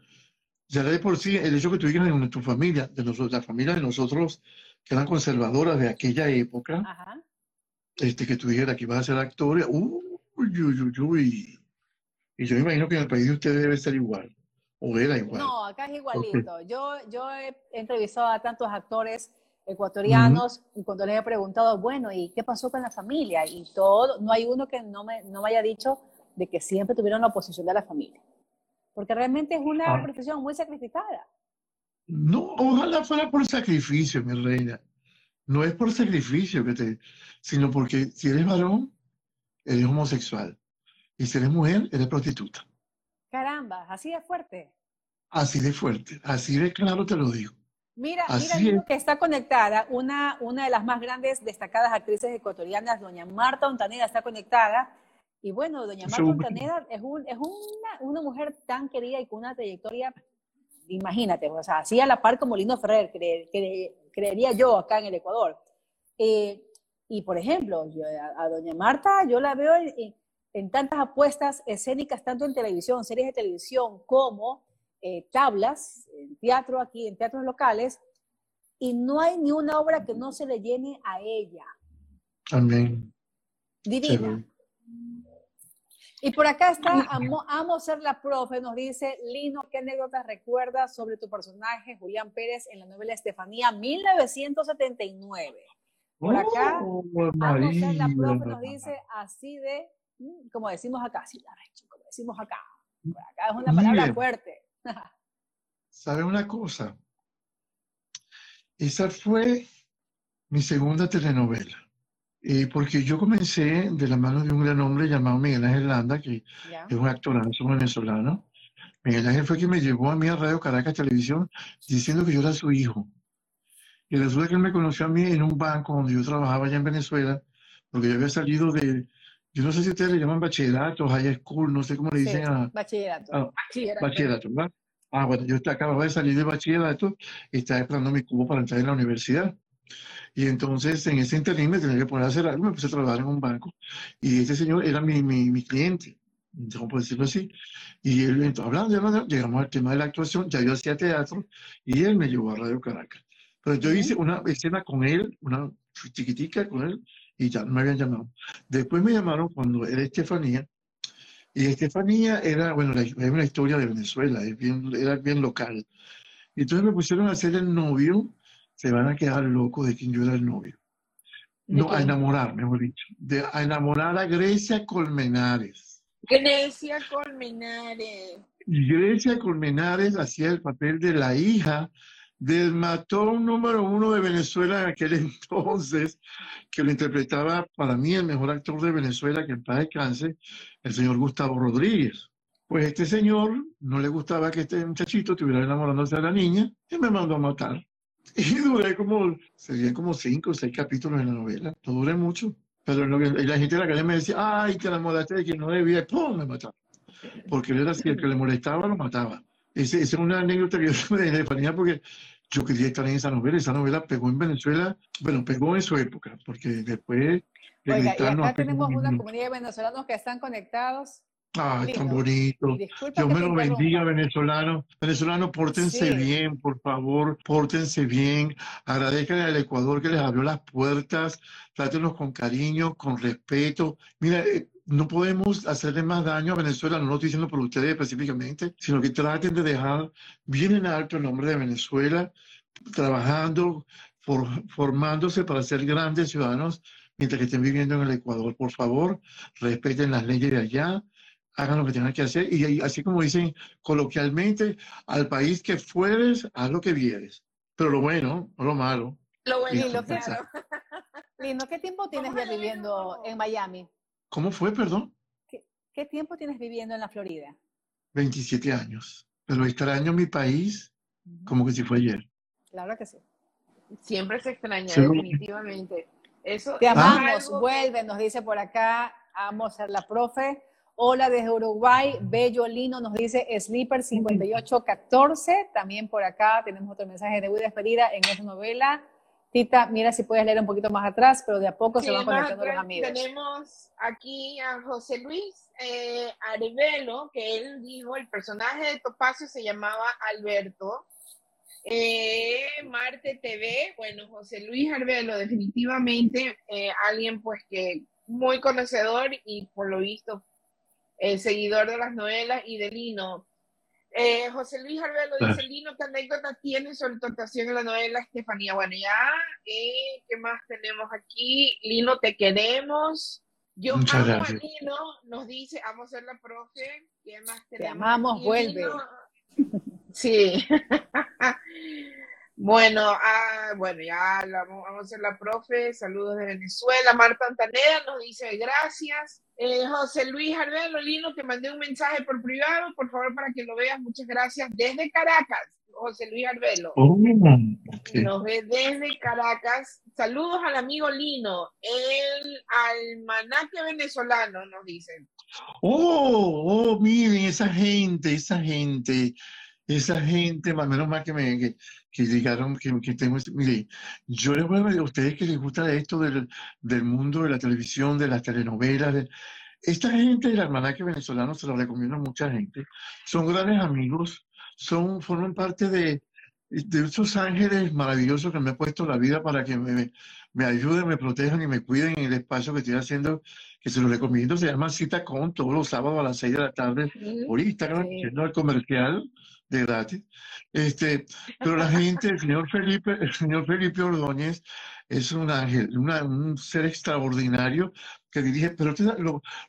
Ya de por sí, el hecho que tú digas en tu familia, de nosotros, la familia de nosotros, que eran conservadoras de aquella época, ajá, que tú dijeras que ibas a ser actor, y yo me imagino que en el país de ustedes debe ser igual, o era igual. No, acá es igualito. Okay. Yo he entrevistado a tantos actores ecuatorianos, y cuando les he preguntado, bueno, ¿y qué pasó con la familia? Y todo, no hay uno que no me haya dicho de que siempre tuvieron la oposición de la familia. Porque realmente es una profesión muy sacrificada. No, ojalá fuera por sacrificio, mi reina. No es por sacrificio, sino porque si eres varón, eres homosexual. Y si eres mujer, eres prostituta. Caramba, así de fuerte. Así de fuerte, así de claro te lo digo. Mira, mira que está conectada, una de las más grandes destacadas actrices ecuatorianas, doña Marta Ontaneda, está conectada. Y bueno, doña Marta Ontaneda es una mujer tan querida y con una trayectoria... Imagínate, o sea, así a la par como Lino Ferrer, creería yo, acá en el Ecuador. Y por ejemplo, a doña Marta yo la veo en tantas apuestas escénicas, tanto en televisión, series de televisión, como tablas, en teatro aquí, en teatros locales, y no hay ni una obra que no se le llene a ella. Amén. Divina. Sí. Y por acá está, amo ser la profe, nos dice Lino, ¿qué anécdotas recuerdas sobre tu personaje Julián Pérez en la novela Estefanía 1979? Por acá, amo ser la profe, nos dice así de, como decimos acá, sí, la recho, como decimos acá. Por acá es una palabra fuerte. ¿Sabe una cosa? Esa fue mi segunda telenovela. Porque yo comencé de la mano de un gran hombre llamado Miguel Ángel Landa, que es un actorazo venezolano. Miguel Ángel fue quien me llevó a mí a Radio Caracas Televisión diciendo que yo era su hijo. Y resulta que él me conoció a mí en un banco donde yo trabajaba allá en Venezuela, porque yo había salido de, yo no sé si ustedes le llaman bachillerato, high school, no sé cómo le dicen a... Bachillerato. Bachillerato, ¿verdad? Ah, bueno, yo acababa de salir de bachillerato y estaba esperando mi cubo para entrar en la universidad. Y entonces en ese interín me tenía que poner a hacer algo, me puse a trabajar en un banco y ese señor era mi cliente, ¿cómo puedo decirlo así? Y él, entonces, hablando, llegamos al tema de la actuación, ya yo hacía teatro y él me llevó a Radio Caracas. Pero yo hice una escena con él, una chiquitica con él y ya no me habían llamado. Después me llamaron cuando era Estefanía y Estefanía era, bueno, es una historia de Venezuela, era bien local. Y entonces me pusieron a hacer el novio. Se van a quedar locos de quien yo era el novio. No, a enamorar, mejor dicho. A enamorar a Grecia Colmenares. Grecia Colmenares. Grecia Colmenares hacía el papel de la hija del matón número 1 de Venezuela en aquel entonces, que lo interpretaba para mí el mejor actor de Venezuela, que en paz descanse, el señor Gustavo Rodríguez. Pues este señor no le gustaba que este muchachito estuviera enamorándose de la niña y me mandó a matar. Y duré serían como 5 o 6 capítulos en la novela, no duré mucho, pero la gente de la calle me decía, ay, te enamoraste de quien no debía, y ¡pum!, me mataron. Porque él era así, el que le molestaba lo mataba. Esa es una anécdota que yo me dejé de porque yo quería estar en esa novela pegó en Venezuela, bueno, pegó en su época, porque después... Oiga, y acá tenemos una comunidad de venezolanos que están conectados. Ay, Lino, tan bonito. Dios me lo bendiga, venezolano. Venezolano, pórtense bien, por favor, pórtense bien. Agradezcanle al Ecuador que les abrió las puertas. Trátenlos con cariño, con respeto. Mira, no podemos hacerle más daño a Venezuela, no lo estoy diciendo por ustedes específicamente, sino que traten de dejar bien en alto el nombre de Venezuela, trabajando, formándose para ser grandes ciudadanos mientras que estén viviendo en el Ecuador. Por favor, respeten las leyes de allá. Hagan lo que tengan que hacer y así como dicen coloquialmente, al país que fueres, haz lo que vieres. Pero lo bueno, no lo malo. Lo bueno y lo claro. Lino, ¿qué tiempo tienes ya viviendo en Miami? ¿Cómo fue, perdón? ¿Qué tiempo tienes viviendo en la Florida? 27 años. Pero extraño mi país como que si fue ayer. Claro que sí. Siempre se extraña, sí, definitivamente. Eso, te amamos, vuelve, nos dice por acá, amo ser la profe. Hola desde Uruguay, bello Lino, nos dice Sleeper 5814, también por acá tenemos otro mensaje de Uy despedida en esta novela. Tita, mira si puedes leer un poquito más atrás, pero de a poco se van conectando los amigos. Tenemos aquí a José Luis Arevelo, que él dijo, el personaje de Topacio se llamaba Alberto. Marte TV, bueno, José Luis Arevelo, definitivamente alguien pues que muy conocedor y por lo visto seguidor de las novelas y de Lino. José Luis Arbelo dice, Lino, ¿qué anécdota tiene sobre tu actuación en la novela Estefanía? Bueno, ya, ¿qué más tenemos aquí? Lino, te queremos. Yo muchas amo gracias. A Lino, nos dice, amo ser la profe. ¿Qué más tenemos? Te amamos, aquí, vuelve. Lino? Sí. Bueno, bueno, ya vamos a ser la profe, saludos de Venezuela. Marta Ontaneda nos dice gracias. José Luis Arbelo, Lino, te mandé un mensaje por privado, por favor, para que lo veas, muchas gracias. Desde Caracas, José Luis Arbelo. Oh, okay. Nos ve desde Caracas. Saludos al amigo Lino, el almanaque venezolano, nos dicen. Oh, miren, esa gente, más o menos más que me... que llegaron, que tengo... Mire, yo les voy a decir a ustedes que les gusta esto del mundo de la televisión, de las telenovelas. Esta gente del almanaque venezolano se la recomiendo a mucha gente. Son grandes amigos, forman parte de esos ángeles maravillosos que me ha puesto la vida para que me ayuden, me protejan y me cuiden en el espacio que estoy haciendo, que se los recomiendo. Se llama Cita Con, todos los sábados a las 6 de la tarde, por Instagram, siendo el comercial de gratis. Pero la gente, el señor Felipe Ordóñez es un ángel, un ser extraordinario que dirige, pero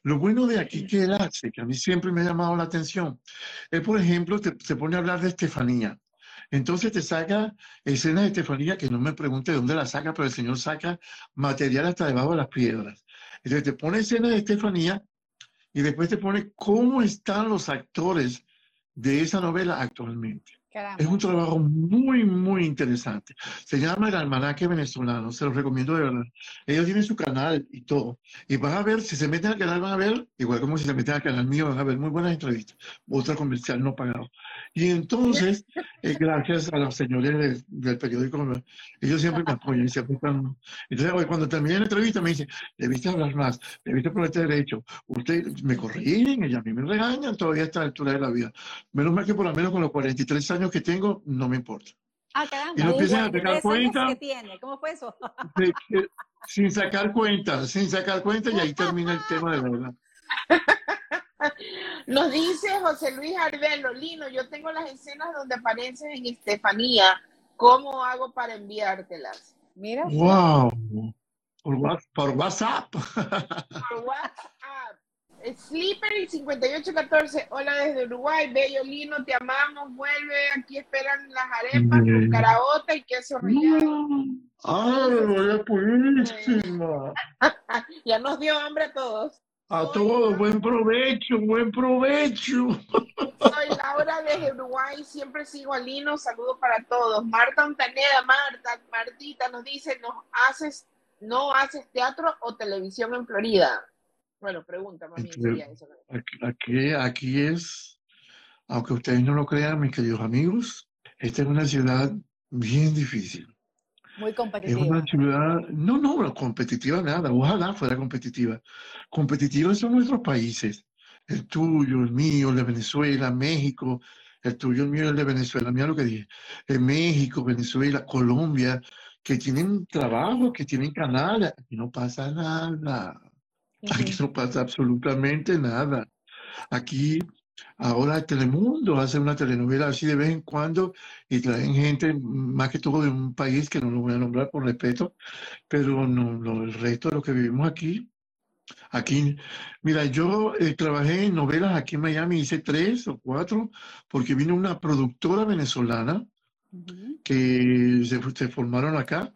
lo bueno de aquí que él hace, que a mí siempre me ha llamado la atención, él, por ejemplo, te pone a hablar de Estefanía. Entonces te saca escenas de Estefanía que no me pregunte de dónde la saca, pero el señor saca material hasta debajo de las piedras. Entonces te pone escenas de Estefanía y después te pone cómo están los actores de esa novela actualmente. Caramba. Es un trabajo muy, muy interesante. Se llama El Almanaque Venezolano, se los recomiendo de verdad. Ellos tienen su canal y todo. Y van a ver, si se meten al canal van a ver, igual como si se meten al canal mío, van a ver muy buenas entrevistas. Otra comercial no pagado. Y entonces, gracias a los señores del periódico, ellos siempre me apoyan. Siempre están... Entonces, cuando terminé la entrevista me dicen, debiste hablar más, debiste ponerte derecho. Ustedes me corrigen, y a mí me regañan todavía a esta altura de la vida. Menos mal que por lo menos con los 43 años que tengo, no me importa. Ah, caramba. Y no empiezan a sacar cuenta. ¿Qué tiene? ¿Cómo fue eso? Sin sacar cuenta, y ahí termina el tema de verdad. Nos dice José Luis Arbelo, Lino, yo tengo las escenas donde apareces en Estefanía. ¿Cómo hago para enviártelas? Mira. Wow. Por WhatsApp. Por WhatsApp. Slipper 5814, hola desde Uruguay, bello Lino, te amamos, vuelve, aquí esperan las arepas con caraota y queso rallado. ¡Ay, vaya buenísima! Ya nos dio hambre a todos. A todos, buen provecho. Soy Laura desde Uruguay, siempre sigo a Lino, saludos para todos. Marta Ontaneda, Martita nos dice, ¿no haces teatro o televisión en Florida? Bueno, pregunta, mami. Aquí es, aunque ustedes no lo crean, mis queridos amigos, esta es una ciudad bien difícil. Muy competitiva. Es una ciudad, no competitiva nada, ojalá fuera competitiva. Competitivos son nuestros países. el tuyo, el mío, el de Venezuela, México, el tuyo, el mío, el de Venezuela, mira lo que dije, en México, Venezuela, Colombia, que tienen trabajo, que tienen canales, aquí no pasa nada, aquí no pasa absolutamente nada. Aquí, ahora Telemundo hace una telenovela así de vez en cuando y traen gente, más que todo de un país que no lo voy a nombrar por respeto, pero no, no, el resto de lo que vivimos aquí, mira, yo trabajé en novelas aquí en Miami, hice 3 o 4, porque vino una productora venezolana que se formaron acá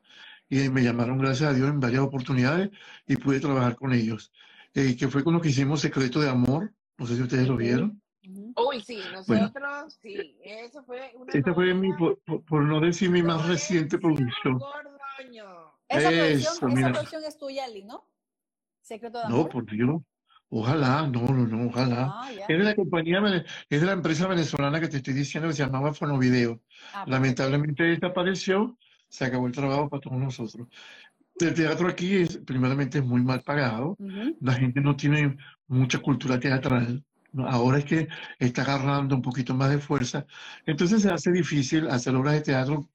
y me llamaron, gracias a Dios, en varias oportunidades y pude trabajar con ellos, que fue con lo que hicimos Secreto de Amor, no sé si ustedes lo vieron. Uy, sí, nosotros, bueno, sí, eso fue una esta fue mi, por no decir mi más reciente producción. Esa producción es tuya, Ali, ¿no? Secreto de Amor. No, por Dios. Ojalá, no, ojalá. Ah, es de la compañía, es de la empresa venezolana que te estoy diciendo que se llamaba Fonovideo. Ah, lamentablemente desapareció, se acabó el trabajo para todos nosotros. El teatro aquí, primeramente, es muy mal pagado. La gente no tiene mucha cultura teatral. Ahora es que está agarrando un poquito más de fuerza. Entonces se hace difícil hacer obras de teatro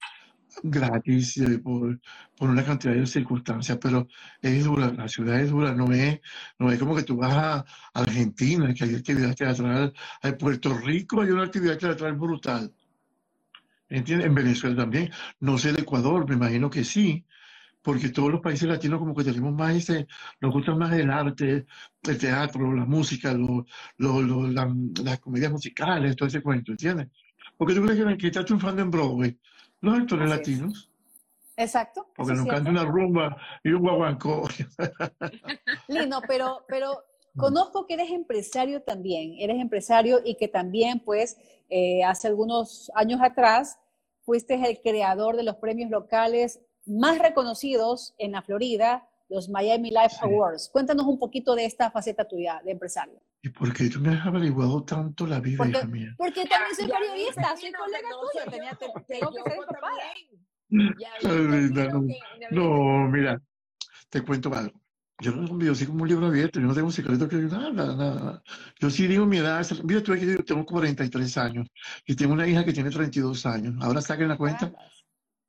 gratis por una cantidad de circunstancias, pero es dura, la ciudad es dura, no es como que tú vas a Argentina, que hay actividad teatral, en Puerto Rico hay una actividad teatral brutal, ¿entiendes? En Venezuela también, no sé el Ecuador, me imagino que sí, porque todos los países latinos como que tenemos más nos gusta más el arte, el teatro, la música, las comedias musicales, todo ese cuento, ¿entiendes? Porque tú crees que está triunfando en Broadway los actores latinos. Exacto. Porque nos canta una rumba y un guaguancó. Lino, pero conozco que eres empresario también. Eres empresario y que también, pues, hace algunos años atrás fuiste el creador de los premios locales más reconocidos en la Florida, los Miami Life Awards. Cuéntanos un poquito de esta faceta tuya de empresario. ¿Y por qué tú me has averiguado tanto la vida, hija mía? Porque también soy periodista, soy colega tuya. Tengo que ser preparada. No, mira, te cuento algo. Yo no soy como un libro abierto, yo no tengo secreto que nada. Yo sí digo mi edad. Mira, tú ves que yo tengo 43 años y tengo una hija que tiene 32 años. Ahora saquen la cuenta.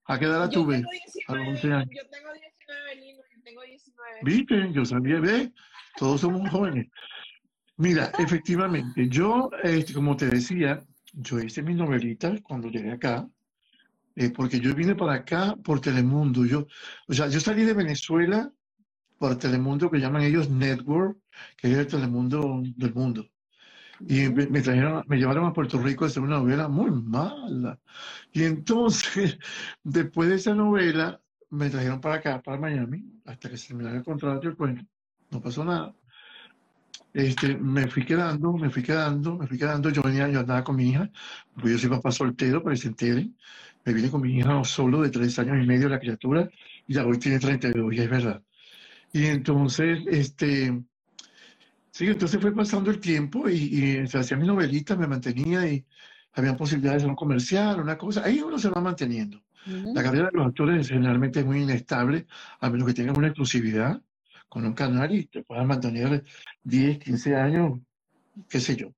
¿A qué edad la tuve? A los 11 años. Yo tengo 19, Lino, yo tengo 19. ¿Viste? Yo sabía, ¿ves? Todos somos jóvenes. Mira, efectivamente, yo, como te decía, yo hice mis novelitas cuando llegué acá, porque yo vine para acá por Telemundo. Yo salí de Venezuela por Telemundo, que llaman ellos Network, que es el Telemundo del mundo. Y me llevaron a Puerto Rico a hacer una novela muy mala. Y entonces, después de esa novela, me trajeron para acá, para Miami, hasta que se terminara el contrato y el cuento. No pasó nada. Me fui quedando. Yo andaba con mi hija, porque yo soy papá soltero, para que se enteren. Me vine con mi hija solo de 3 años y medio, la criatura, y ya hoy tiene 32, ya es verdad. Y entonces, sí, entonces fue pasando el tiempo y se hacía mis novelitas, me mantenía y había posibilidades de un comercial, una cosa. Ahí uno se va manteniendo. La carrera de los actores generalmente es muy inestable, a menos que tengan una exclusividad con un canal y te puedan mantener 10, 15 años, qué sé yo.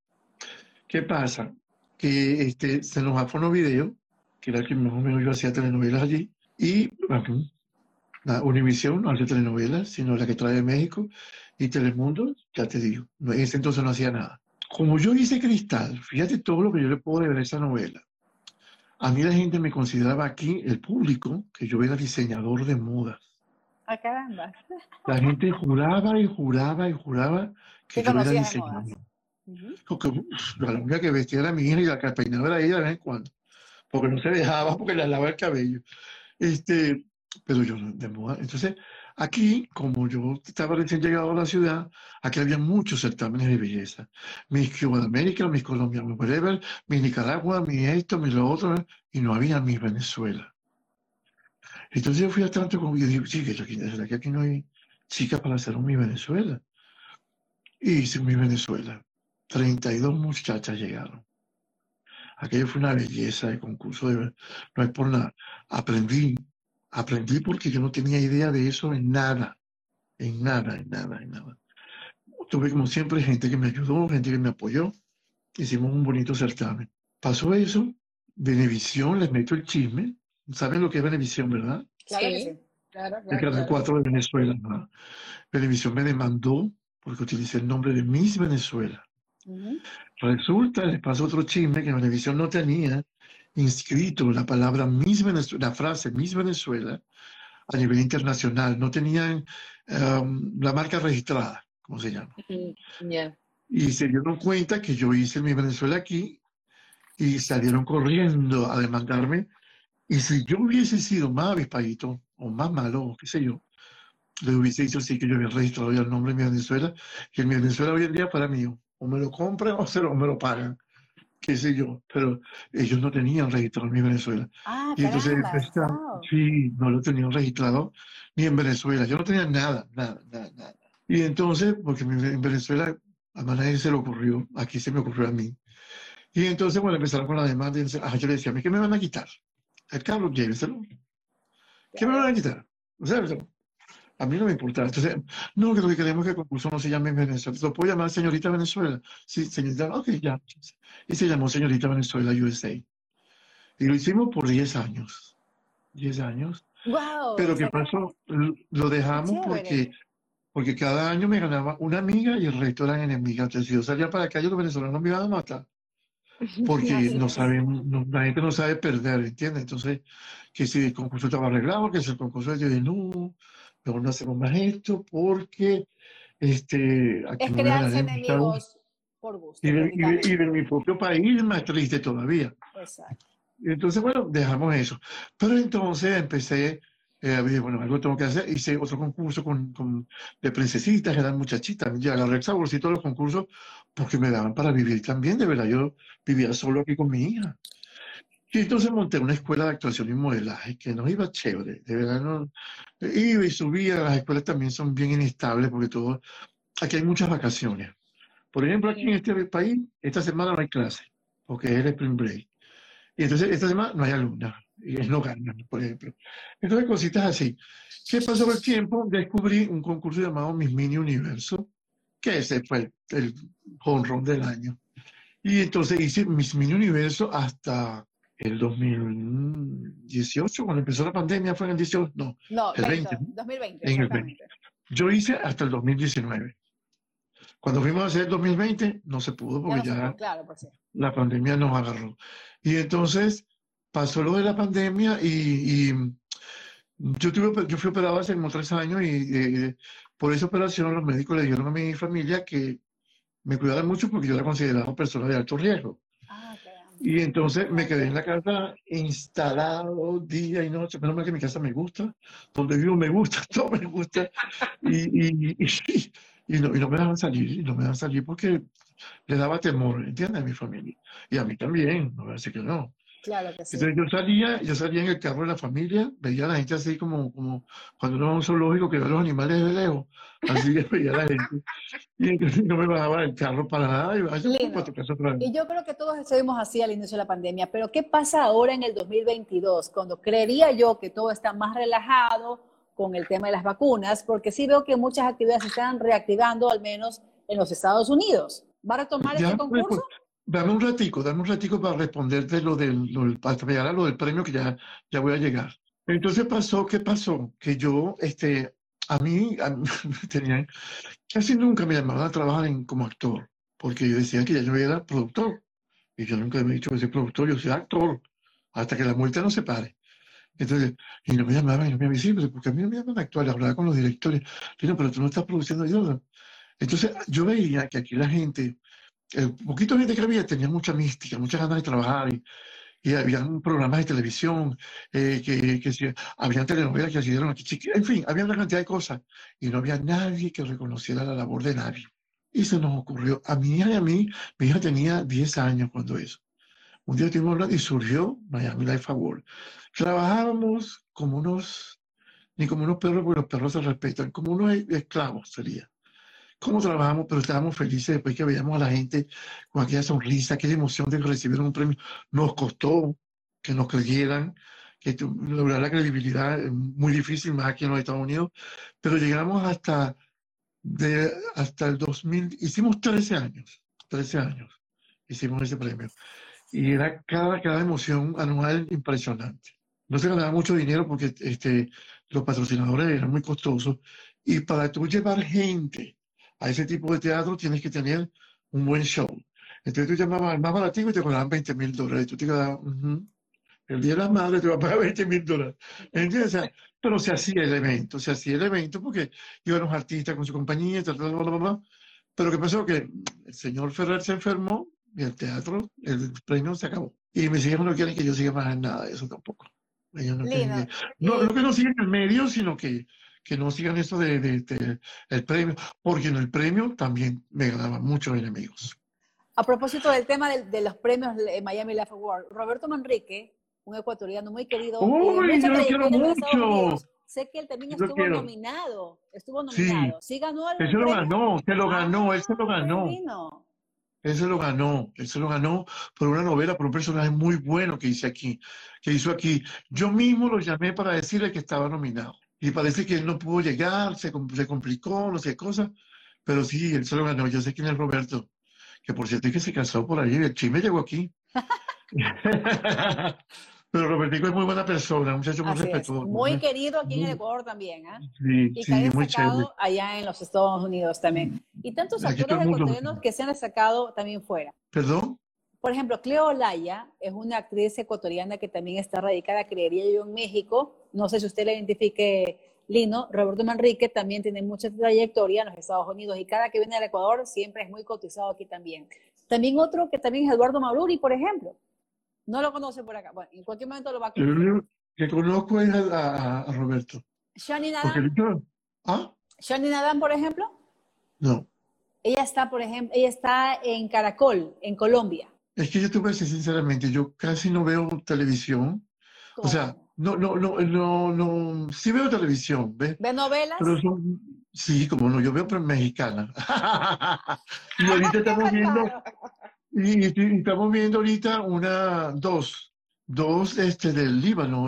¿Qué pasa? Que se nos va Fonovideo, que era el que más o menos yo hacía telenovelas allí, y la Univisión no hace telenovelas, sino la que trae de México, y Telemundo, ya te digo, en ese entonces no hacía nada. Como yo hice Cristal, fíjate todo lo que yo le puedo deber a esa novela. A mí la gente me consideraba aquí, el público, que yo era diseñador de modas. ¡Ah, caramba! La gente juraba que yo era diseñador. La única que vestía era mi hija y la que peinaba era ella de vez en cuando. Porque no se dejaba, porque le lavaba el cabello. Pero yo de moda. Entonces, aquí, como yo estaba recién llegado a la ciudad, aquí había muchos certámenes de belleza. Mis Cuba de América, mis Colombia, mis whatever, mis Nicaragua, mis esto, mis lo otro, y no había mis Venezuela. Entonces yo fui a tanto como yo digo, sí, ¿será que aquí no hay chicas para hacer un Mi Venezuela? Y hice un Mi Venezuela. 32 muchachas llegaron. Aquello fue una belleza de concurso, no es por nada. Aprendí porque yo no tenía idea de eso en nada. Tuve como siempre gente que me ayudó, gente que me apoyó. Hicimos un bonito certamen. Pasó eso, Venevisión, les meto el chisme. ¿Saben lo que es Venevisión, verdad? Claro, sí. Sí. Claro, el Canal 4 de Venezuela. ¿No? Venevisión me demandó porque utilicé el nombre de Miss Venezuela. Resulta, les pasó otro chisme, que Venevisión no tenía inscrito la palabra Miss Venezuela, la frase Miss Venezuela a nivel internacional. No tenían la marca registrada, ¿cómo se llama? Yeah. Y se dieron cuenta que yo hice Miss Venezuela aquí y salieron corriendo a demandarme. Y si yo hubiese sido más avispadito o más malo, qué sé yo, le hubiese dicho sí que yo había registrado ya el nombre de Miss Venezuela, que Miss Venezuela hoy en día para mí o me lo compran o me lo pagan, qué sé yo, pero ellos no tenían registrado en mi Venezuela. Ah, y entonces sí, no lo tenían registrado ni en Venezuela, yo no tenía nada. Y entonces, porque en Venezuela a nadie se le ocurrió, aquí se me ocurrió a mí. Y entonces, bueno, empezaron con la demanda y yo le decía, ¿a mí qué me van a quitar? A Carlos, lléveselo. ¿Qué me van a quitar? O sea, a mí no me importa. Entonces, no, que lo que queremos es que el concurso no se llame Venezuela. ¿Lo puedo llamar Señorita Venezuela? Sí, señorita, ok, ya. Y se llamó Señorita Venezuela USA. Y lo hicimos por 10 años. 10 años. Wow. Pero ¿qué pasó? Lo dejamos porque cada año me ganaba una amiga y el resto eran enemigas. Entonces, si yo salía para la calle, los venezolanos me iban a matar. Porque no saben, la gente no sabe perder, ¿entiendes? Entonces, que si el concurso estaba arreglado, que si el concurso yo dije, no, mejor no hacemos más esto, porque aquí es crearse enemigos por gusto. Y de mi propio país más triste todavía. Exacto. Entonces, bueno, dejamos eso. Pero entonces empecé, dije, bueno, algo tengo que hacer. Hice otro concurso de princesitas, eran muchachitas. Ya agarré el saborcito de los concursos porque me daban para vivir también, de verdad. Yo vivía solo aquí con mi hija. Y entonces monté una escuela de actuación y modelaje que nos iba chévere, de verdad. No, iba y subía, las escuelas también son bien inestables porque todo, aquí hay muchas vacaciones. Por ejemplo, aquí en este país, esta semana no hay clase, porque es el spring break. Y entonces esta semana no hay alumnas, y no ganan, por ejemplo. Entonces cositas así. ¿Qué pasó con el tiempo? Descubrí un concurso llamado Miss Mini Universo, que ese fue el jonrón del año. Y entonces hice Miss Mini Universo hasta el 2018, cuando empezó la pandemia, fue en el 18, no, el 20, 2020. En el 20. Yo hice hasta el 2019. Cuando fuimos a hacer el 2020, no se pudo porque ya claro, por sí, la pandemia nos agarró. Y entonces pasó lo de la pandemia y yo fui operado hace como 3 años y por esa operación los médicos le dijeron a mi familia que me cuidaran mucho porque yo la consideraba persona de alto riesgo. Y entonces me quedé en la casa instalado día y noche. Menos mal que mi casa me gusta, donde vivo me gusta, todo me gusta. Y no me dejaban salir, porque le daba temor, ¿entiendes? A mi familia. Y a mí también, no voy a decir que no. Claro que sí. Entonces yo salía en el carro de la familia, veía a la gente así como cuando uno va a un zoológico que ve a los animales de lejos. Así que veía a la gente. Y entonces no me bajaba del carro para nada. Y yo creo que todos estuvimos así al inicio de la pandemia. Pero ¿qué pasa ahora en el 2022? Cuando creería yo que todo está más relajado con el tema de las vacunas, porque sí veo que muchas actividades se están reactivando, al menos en los Estados Unidos. ¿Va a retomar este concurso? Dame un ratico para responderte lo del premio que ya voy a llegar. Entonces ¿qué pasó? Que yo, a mí tenían, casi nunca me llamaban a trabajar como actor, porque yo decía que ya yo era productor, y yo nunca me he dicho que soy productor, yo soy actor, hasta que la muerte nos separe. Entonces, y no me llamaban, y no me avisaban, porque a mí no me llaman a actuar, hablaba con los directores, no, pero tú no estás produciendo yo. Entonces, yo veía que aquí la gente, poquito gente que había, tenía mucha mística, muchas ganas de trabajar, y había programas de televisión, había telenovelas que hacían aquí, en fin, había una cantidad de cosas, y no había nadie que reconociera la labor de nadie. Y se nos ocurrió, a mi hija y a mí, mi hija tenía 10 años cuando eso. Un día estuvimos hablando y surgió Miami Life Awards. Trabajábamos ni como unos perros, porque los perros se respetan, como unos esclavos sería. Cómo trabajamos, pero estábamos felices después que veíamos a la gente con aquella sonrisa, aquella emoción de que recibieron un premio. Nos costó que nos creyeran, que lograr la credibilidad es muy difícil, más aquí en los Estados Unidos, pero llegamos hasta hasta el 2000, hicimos 13 años, hicimos ese premio. Y era cada emoción anual impresionante. No se ganaba mucho dinero porque los patrocinadores eran muy costosos. Y para tú llevar gente a ese tipo de teatro tienes que tener un buen show. Entonces tú llamabas al más baratico y te cobraban $20,000. Tú te quedabas, el día de las madres te va a pagar $20,000. ¿Entiendes? O sea, pero se hacía el evento porque iban los artistas con su compañía, Pero ¿qué pasó? Que el señor Ferrer se enfermó y el teatro, el premio se acabó. Y mis hijos no quieren que yo siga más en nada de eso tampoco. Ellos no quieren. No, no que no sigan el medio, sino que no sigan eso de el premio, porque en el premio también me ganaban muchos enemigos. A propósito del tema de los premios Miami Life Awards, Roberto Manrique, un ecuatoriano muy querido. ¡Uy, yo lo quiero mucho! Sé que él también estuvo nominado. Sí, ganó el premio. Él se lo ganó por una novela, por un personaje muy bueno que hizo aquí. Yo mismo lo llamé para decirle que estaba nominado. Y parece que él no pudo llegar, se complicó, no sé cosas. Pero sí, él se lo ganó. Yo sé quién es Roberto. Que por cierto es que se casó por ahí, el chisme llegó aquí. Pero Robertico es muy buena persona, un muchacho muy respetuoso. Muy querido aquí en el Ecuador también, ¿eh? Sí, y se ha destacado allá en los Estados Unidos también. Y tantos actores ecuatorianos que se han destacado también fuera. ¿Perdón? Por ejemplo, Cleo Olaya es una actriz ecuatoriana que también está radicada, creería yo, en México. No sé si usted la identifique, Lino. Roberto Manrique también tiene mucha trayectoria en los Estados Unidos y cada que viene al Ecuador siempre es muy cotizado aquí también. También otro que también es Eduardo Maururi, por ejemplo. No lo conoce por acá. Bueno, en cualquier momento lo va a conocer. Yo que conozco es a Roberto. ¿Shani Adán? ¿Ah? ¿Shani Adán, por ejemplo? No. Ella está en Caracol, en Colombia. Es que yo te voy a decir sinceramente, yo casi no veo televisión. ¿Cómo? O sea, no, sí veo televisión, ¿ves? ¿Ve novelas? Pero son, sí, como no, yo veo mexicana. Y ahorita estamos viendo, ahorita dos del Líbano,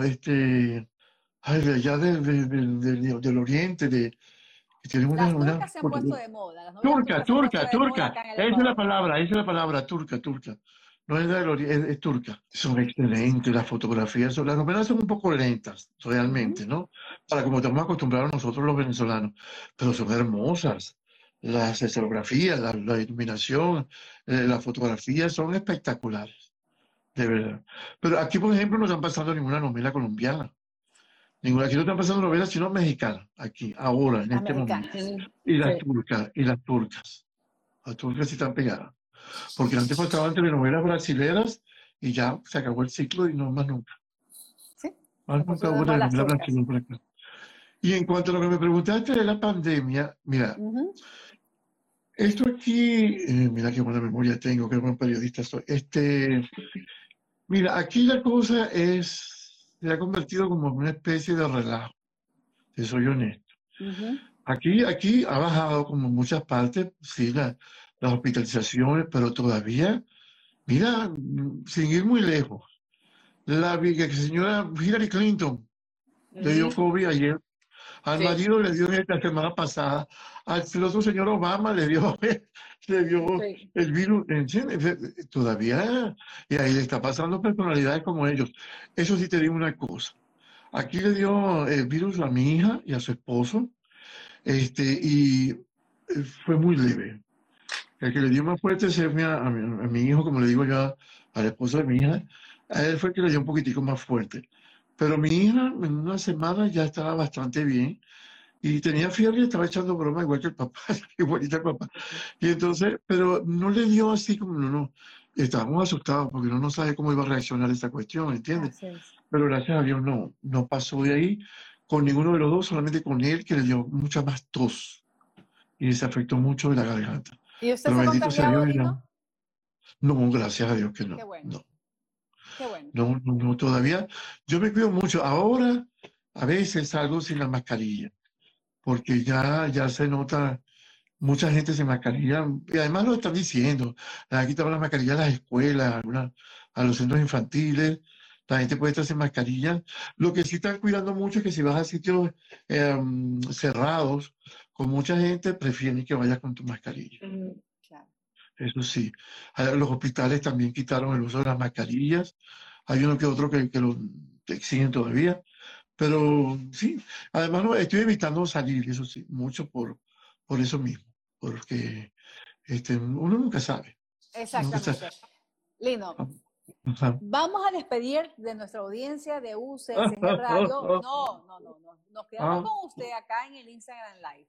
allá del oriente, que tienen las turcas se han puesto de moda. Turca, esa es la palabra, turca. No es del oriente, es turca. Son excelentes las fotografías. Las novelas son un poco lentas, realmente, ¿no? Para como estamos acostumbrados nosotros los venezolanos. Pero son hermosas. Las escenografías, la iluminación, las fotografías son espectaculares. De verdad. Pero aquí, por ejemplo, no están pasando ninguna novela colombiana. Aquí no están pasando novelas sino mexicanas. Aquí, ahora, en este momento. Y las turcas. Las turcas sí están pegadas. Porque antes faltaban telenovelas brasileras y ya se acabó el ciclo y no más nunca. Sí. Más nunca hubo una novela brasileña por acá. Y en cuanto a lo que me preguntaste de la pandemia, mira, esto aquí, mira qué buena memoria tengo, qué buen periodista soy. Mira, aquí la cosa se ha convertido como en una especie de relajo, si soy honesto. Aquí ha bajado como en muchas partes, sí, las hospitalizaciones, pero todavía, mira, sin ir muy lejos, la señora Hillary Clinton le dio COVID ayer, al marido le dio la semana pasada, al otro señor Obama le dio el virus, todavía, y ahí le está pasando personalidades como ellos. Eso sí te digo una cosa, aquí le dio el virus a mi hija y a su esposo, y fue muy leve. El que le dio más fuerte es a mi hijo, como le digo yo a la esposa de mi hija. A él fue el que le dio un poquitico más fuerte. Pero mi hija en una semana ya estaba bastante bien y tenía fiebre y estaba echando broma igual que el papá, igualita el papá. Y entonces, pero no le dio así como no. Estábamos asustados porque uno no sabe cómo iba a reaccionar esta cuestión, ¿entiendes? Pero gracias a Dios no pasó de ahí con ninguno de los dos, solamente con él que le dio mucha más tos y se afectó mucho de la garganta. ¿Y usted se ha contagiado, Lino? No, gracias a Dios que no. Qué bueno. No, todavía. Yo me cuido mucho. Ahora, a veces salgo sin la mascarilla, porque ya se nota, mucha gente sin mascarilla, y además lo están diciendo. Aquí estaban las mascarillas a las escuelas, a los centros infantiles. La gente puede estar sin mascarilla. Lo que sí están cuidando mucho es que si vas a sitios cerrados, con mucha gente prefieren que vayas con tu mascarilla. Claro. Eso sí. Los hospitales también quitaron el uso de las mascarillas. Hay uno que otro que lo exigen todavía. Pero sí, además no, estoy evitando salir, eso sí, mucho por eso mismo. Porque uno nunca sabe. Exactamente. Nunca sabe. Lino. Vamos a despedir de nuestra audiencia de UCSG Radio. No. Nos quedamos con usted acá en el Instagram Live.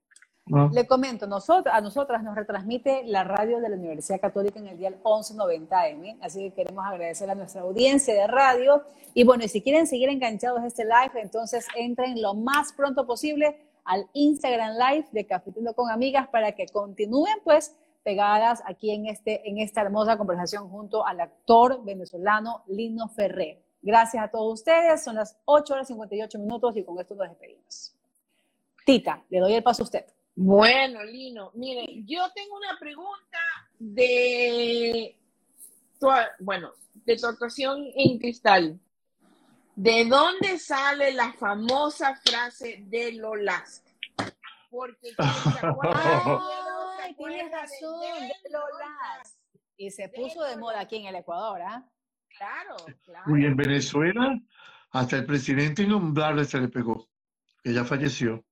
Le comento, a nosotras nos retransmite la radio de la Universidad Católica en el dial 1190M, así que queremos agradecer a nuestra audiencia de radio. Y bueno, y si quieren seguir enganchados a este live, entonces entren lo más pronto posible al Instagram Live de Cafeteando con Amigas para que continúen, pues, pegadas aquí en esta hermosa conversación junto al actor venezolano Lino Ferrer. Gracias a todos ustedes, son las 8:58 y con esto nos despedimos. Tita, le doy el paso a usted. Bueno, Lino, mire, yo tengo una pregunta de tu actuación en Cristal. ¿De dónde sale la famosa frase de lo last? Porque tienes razón, de Lolas. Y se puso de moda aquí en el Ecuador, ¿ah? ¿Eh? Claro. Y en Venezuela, hasta el presidente innombrable se le pegó, que ya falleció.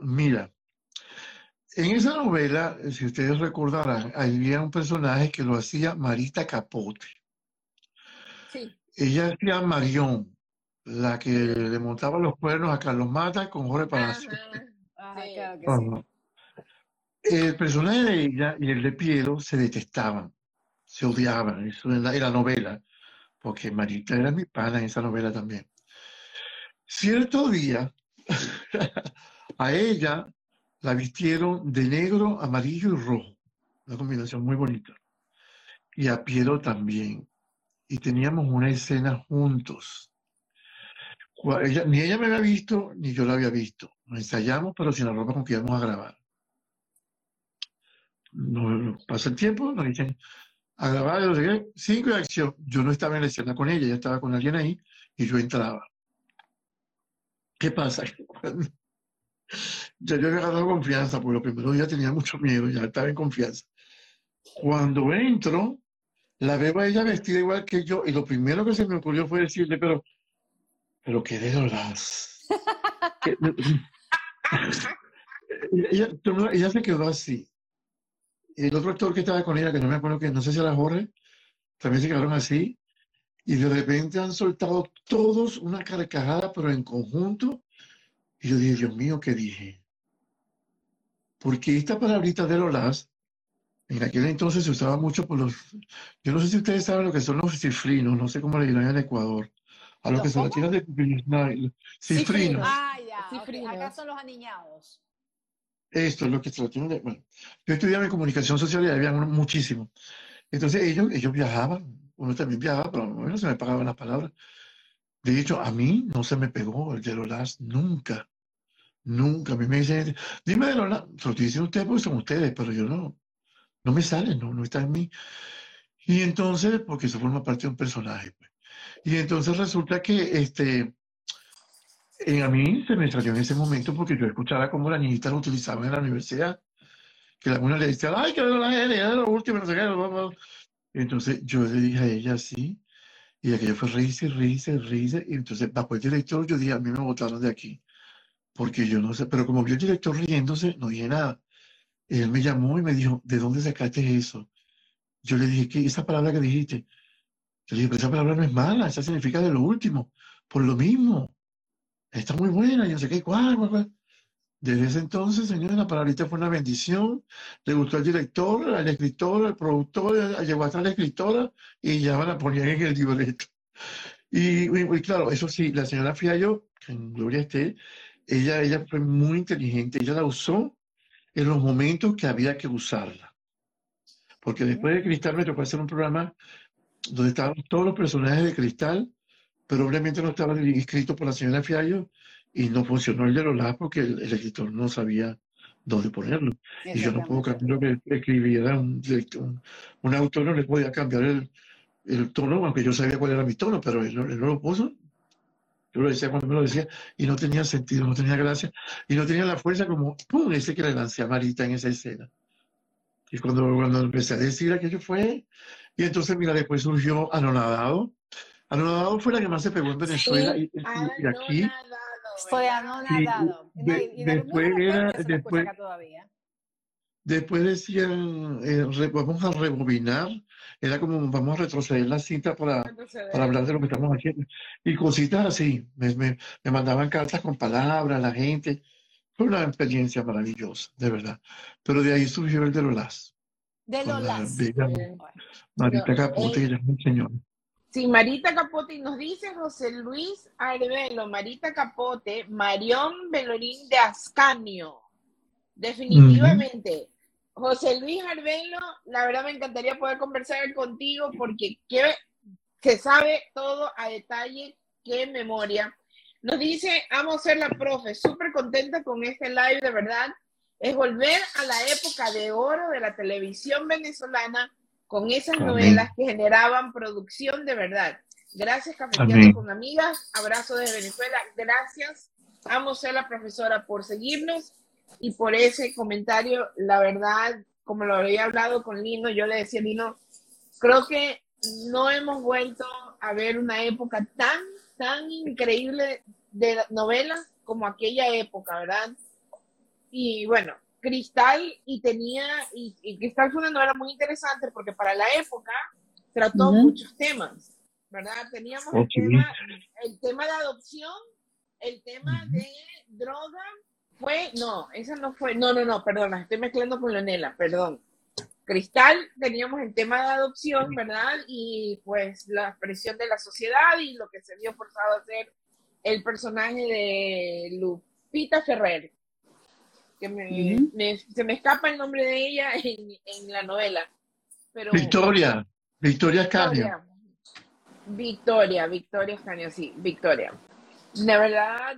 Mira, en esa novela, si ustedes recordarán, había un personaje que lo hacía Marita Capote. Sí. Ella hacía Marión, la que le montaba los cuernos a Carlos Mata con Jorge Palacio. Ajá, claro que sí. El personaje de ella y el de Piero se detestaban, se odiaban, eso en la novela, porque Marita era mi pana en esa novela también. Cierto día, a ella la vistieron de negro, amarillo y rojo, una combinación muy bonita, y a Piero también, y teníamos una escena juntos. Ni ella me había visto, ni yo la había visto. Nos ensayamos, pero sin la ropa con que íbamos a grabar. No pasa el tiempo, nos dicen a grabar, yo llegué, 5 de acción. Yo no estaba en la escena con ella, ella estaba con alguien ahí y yo entraba. ¿Qué pasa? Ya yo había ganado confianza, porque lo primero ya tenía mucho miedo, ya estaba en confianza. Cuando entro, la veo a ella vestida igual que yo, y lo primero que se me ocurrió fue decirle, pero qué de Lolas. ella se quedó así. El otro actor que estaba con ella, que no me acuerdo, que no sé si era Jorge, también se quedaron así. Y de repente han soltado todos una carcajada, pero en conjunto. Y yo dije, Dios mío, ¿qué dije? Porque esta palabrita de Lolas, en aquel entonces se usaba mucho por los... Yo no sé si ustedes saben lo que son los cifrinos, no sé cómo le dirán en Ecuador. A los que son las chicas de cifrinos. Cifrinos. Ah, ya. Cifrinos. Okay. Acá son los aniñados. Esto es lo que se lo tienen de... Bueno, yo estudiaba en comunicación social y había muchísimo. Entonces ellos viajaban, uno también viajaba, pero no se me pagaban las palabras. De hecho, a mí no se me pegó el de Lolas nunca. Nunca. A mí me dicen, dime de Lolas. Se lo dicen ustedes porque son ustedes, pero yo no me sale, no está en mí. Y entonces, porque eso forma parte de un personaje, pues. Y entonces resulta que a mí se me salió en ese momento porque yo escuchaba cómo las niñitas lo utilizaban en la universidad. Que alguna le decía, ay, que era lo último, no sé qué. Entonces yo le dije a ella así, y aquello fue reírse. Y entonces, después del director, yo dije, a mí me botaron de aquí. Porque yo no sé, pero como vio el director riéndose, no dije nada. Él me llamó y me dijo, ¿de dónde sacaste eso? Yo le dije, ¿qué? Esa palabra que dijiste. Yo le dije, pero esa palabra no es mala, esa significa de lo último, por lo mismo. Está muy buena, yo sé qué, cuál. Desde ese entonces, señores, la palabrita fue una bendición. Le gustó al director, al escritor, al productor, llegó hasta la escritora y ya la ponían en el libreto. Y claro, eso sí, la señora Fiallo, que en gloria esté, ella fue muy inteligente, ella la usó en los momentos que había que usarla. Porque después de Cristal me tocó hacer un programa donde estaban todos los personajes de Cristal, pero obviamente no estaban inscritos por la señora Fiallo y no funcionó el de Lolas porque el escritor no sabía dónde ponerlo. Y yo no puedo cambiar lo que escribiera un autor, no le podía cambiar el tono, aunque yo sabía cuál era mi tono, pero él no lo puso. Yo lo decía cuando me lo decía y no tenía sentido, no tenía gracia y no tenía la fuerza como ¡pum! Ese que le lancé a Marita en esa escena. Y cuando empecé a decir aquello fue... Y entonces, mira, después surgió Anonadado. Anonadado fue la que más se pegó en Venezuela, sí, y aquí. Estoy anonadado. Y, después decían, vamos a rebobinar, era como vamos a retroceder la cinta para hablar de lo que estamos haciendo. Y cositas así, me mandaban cartas con palabras, la gente. Fue una experiencia maravillosa, de verdad. Pero de ahí surgió el de Lolas. De Lolas. Marita Capote, ella es muy señora. Sí, Marita Capote, y nos dice José Luis Arbelo, Marita Capote, Marión Belorín de Ascanio. Definitivamente. José Luis Arbelo, la verdad me encantaría poder conversar contigo porque se sabe todo a detalle, qué memoria. Nos dice, amo ser la profe, súper contenta con este live, de verdad. Es volver a la época de oro de la televisión venezolana con esas novelas que generaban producción de verdad. Gracias, Cafeteando con Amigas. Abrazo desde Venezuela. Gracias, amo ser la profesora, por seguirnos y por ese comentario. La verdad, como lo había hablado con Lino, yo le decía a Lino, creo que no hemos vuelto a ver una época tan increíble de novelas como aquella época, ¿verdad? Y bueno, Cristal y Cristal fue una novela muy interesante porque para la época trató muchos temas, ¿verdad? Teníamos el tema de adopción, el tema de droga, perdona, estoy mezclando con Leonela, perdón. Cristal, teníamos el tema de adopción, ¿verdad? Y pues la presión de la sociedad y lo que se vio forzado a hacer el personaje de Lupita Ferrer, que se me escapa el nombre de ella en la novela. Pero, Victoria Escaño. Victoria Escaño, sí, Victoria. La verdad,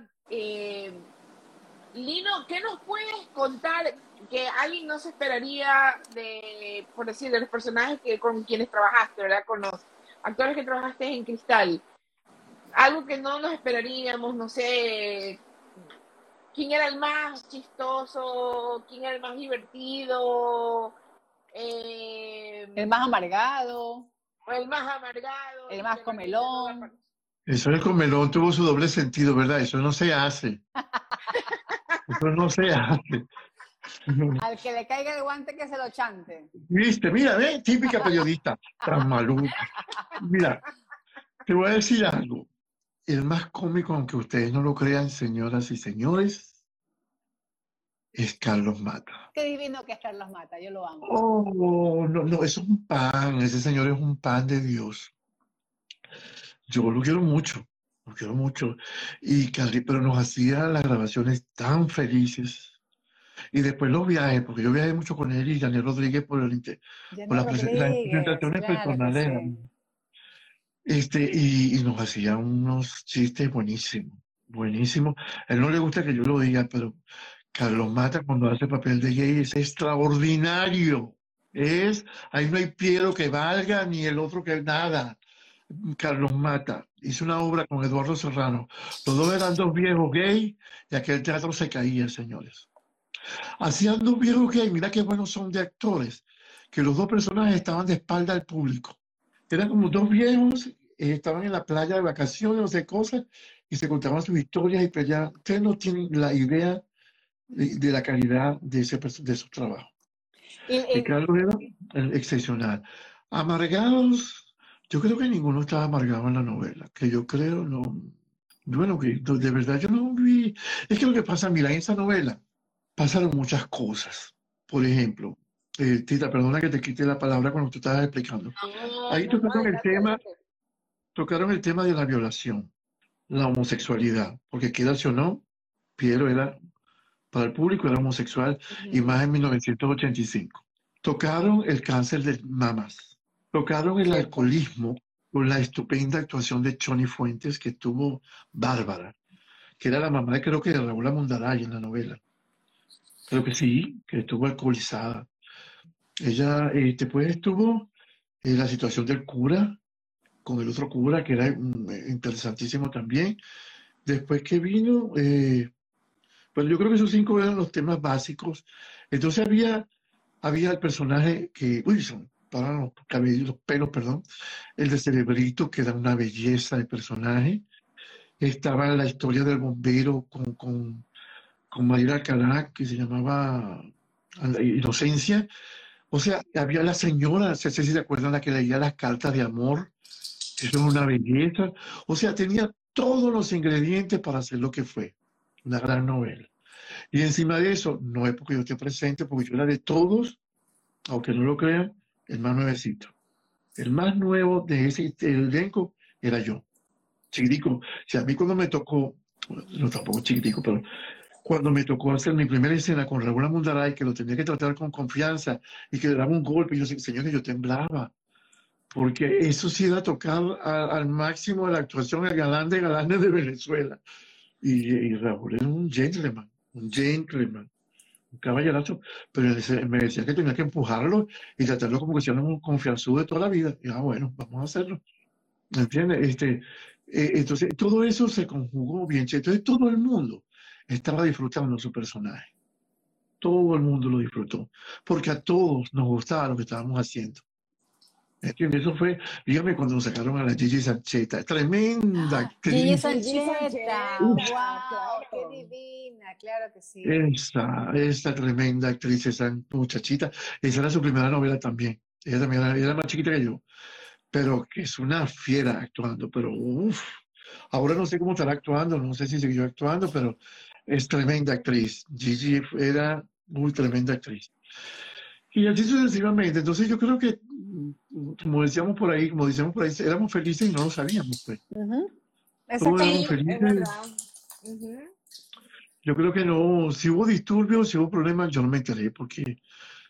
Lino, ¿qué nos puedes contar que alguien no se esperaría de los personajes con quienes trabajaste, ¿verdad? Con los actores que trabajaste en Cristal. Algo que no nos esperaríamos, no sé... ¿Quién era el más chistoso? ¿Quién era el más divertido? El más amargado. El más comelón. Eso del comelón tuvo su doble sentido, ¿verdad? Eso no se hace. Eso no se hace. Al que le caiga el guante que se lo chante. Viste, mira, ¿ves? Típica periodista. Tan maluca. Mira, te voy a decir algo. El más cómico, aunque ustedes no lo crean, señoras y señores, es Carlos Mata. Qué divino que es Carlos Mata, yo lo amo. Oh, no, es un pan, ese señor es un pan de Dios. Yo lo quiero mucho, y Carly, pero nos hacía las grabaciones tan felices. Y después los viajes, porque yo viajé mucho con él y Daniel Rodríguez por las presentaciones personales. Sí. Y nos hacía unos chistes buenísimos. A él no le gusta que yo lo diga, pero Carlos Mata cuando hace papel de gay es extraordinario. Ahí no hay piedra que valga, ni el otro que nada. Carlos Mata hizo una obra con Eduardo Serrano. Los dos eran dos viejos gays y aquel teatro se caía, señores. Hacían dos viejos gays, mira qué buenos son de actores, que los dos personajes estaban de espalda al público. Eran como dos viejos, estaban en la playa de vacaciones, no sé cosas, y se contaban sus historias y peleaban. Ustedes no tienen la idea de la calidad de esos trabajos. Y Carlos era excepcional. Amargados, yo creo que ninguno estaba amargado en la novela, que yo creo, no. Bueno, que de verdad yo no vi. Es que lo que pasa, mira, en esa novela pasaron muchas cosas. Por ejemplo, Tita, perdona que te quite la palabra cuando tú estabas explicando. Ahí tocaron el tema de la violación, la homosexualidad, porque quieras o no, Piero era, para el público era homosexual, y más en 1985. Tocaron el cáncer de mamas, tocaron el alcoholismo con la estupenda actuación de Choni Fuentes, que estuvo bárbara, que era la mamá, creo que de Raúl Amundaray en la novela. Creo que sí, que estuvo alcoholizada. Ella después estuvo en la situación del cura, con el otro cura, que era interesantísimo también. Después que vino, bueno, yo creo que esos 5 eran los temas básicos. Entonces había el personaje que, uy, para los cabellos, los pelos, perdón, el de Cerebrito, que era una belleza de personaje. Estaba la historia del bombero con Mayra Alcalá, que se llamaba Inocencia. O sea, había la señora, no sé si se acuerdan, la que leía las cartas de amor, que era una belleza. O sea, tenía todos los ingredientes para hacer lo que fue, una gran novela. Y encima de eso, no es porque yo esté presente, porque yo era de todos, aunque no lo crean, el más nuevecito. El más nuevo de ese elenco era yo, chiquitico. Si a mí cuando me tocó, no tampoco chiquitico, pero cuando me tocó hacer mi primera escena con Raúl Amundaray, que lo tenía que tratar con confianza y que le daba un golpe, y yo decía, señor, que yo temblaba, porque eso sí era tocar al máximo de la actuación, al galán de galanes de Venezuela. Y Raúl era un gentleman, un caballerazo, pero me decía que tenía que empujarlo y tratarlo como que si era un confianzudo de toda la vida. Y bueno, vamos a hacerlo. ¿Me entiendes? Entonces, todo eso se conjugó bien. Entonces, todo el mundo estaba disfrutando su personaje. Todo el mundo lo disfrutó, porque a todos nos gustaba lo que estábamos haciendo. ¿Entiendes? Eso fue, dígame, cuando nos sacaron a la Gigi Sancheta, tremenda actriz. Gigi Sancheta, wow, claro, qué divina, claro que sí. Esta tremenda actriz, esa muchachita, esa era su primera novela también. Ella también era más chiquita que yo, pero que es una fiera actuando, pero uff. Ahora no sé cómo estará actuando, no sé si siguió actuando, pero es tremenda actriz. Gigi era muy tremenda actriz. Y así sucesivamente. Entonces yo creo que, como decíamos por ahí, éramos felices y no lo sabíamos, pues. Todos éramos felices. Yo creo que no, si hubo disturbios, si hubo problemas, yo no me enteré, porque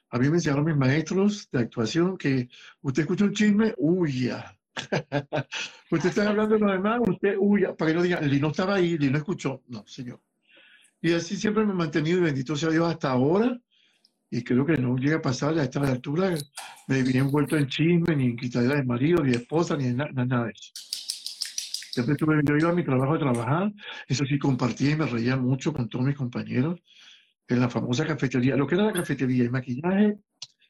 a mí me enseñaron mis maestros de actuación que usted escucha un chisme, huya. Usted está hablando de los demás, usted huya, para que no diga, Lino estaba ahí, Lino escuchó. No, señor. Y así siempre me he mantenido, y bendito sea Dios hasta ahora. Y creo que no llega a pasar a esta altura, me vi envuelto en chisme, ni en quitadera de marido, ni de esposa, ni en nada de eso. Siempre yo iba a mi trabajo a trabajar, eso sí, compartía y me reía mucho con todos mis compañeros en la famosa cafetería. Lo que era la cafetería y maquillaje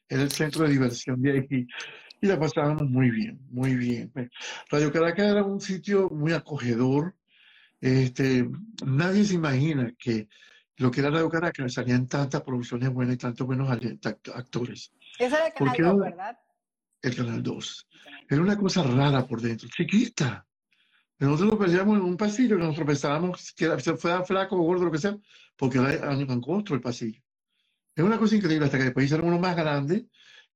era el centro de diversión de aquí. Y la pasábamos muy bien, muy bien. Radio Caracas era un sitio muy acogedor. Nadie se imagina que lo que era Radio Caracas, salían tantas producciones buenas y tantos buenos actores. Eso era el Canal 2, ¿verdad? El Canal 2. Era una cosa rara por dentro, chiquita. Nosotros nos peleábamos en un pasillo, que nos tropezábamos, que fuera flaco o gordo, lo que sea, porque era angosto el pasillo. Es una cosa increíble, hasta que después hicieron uno más grande,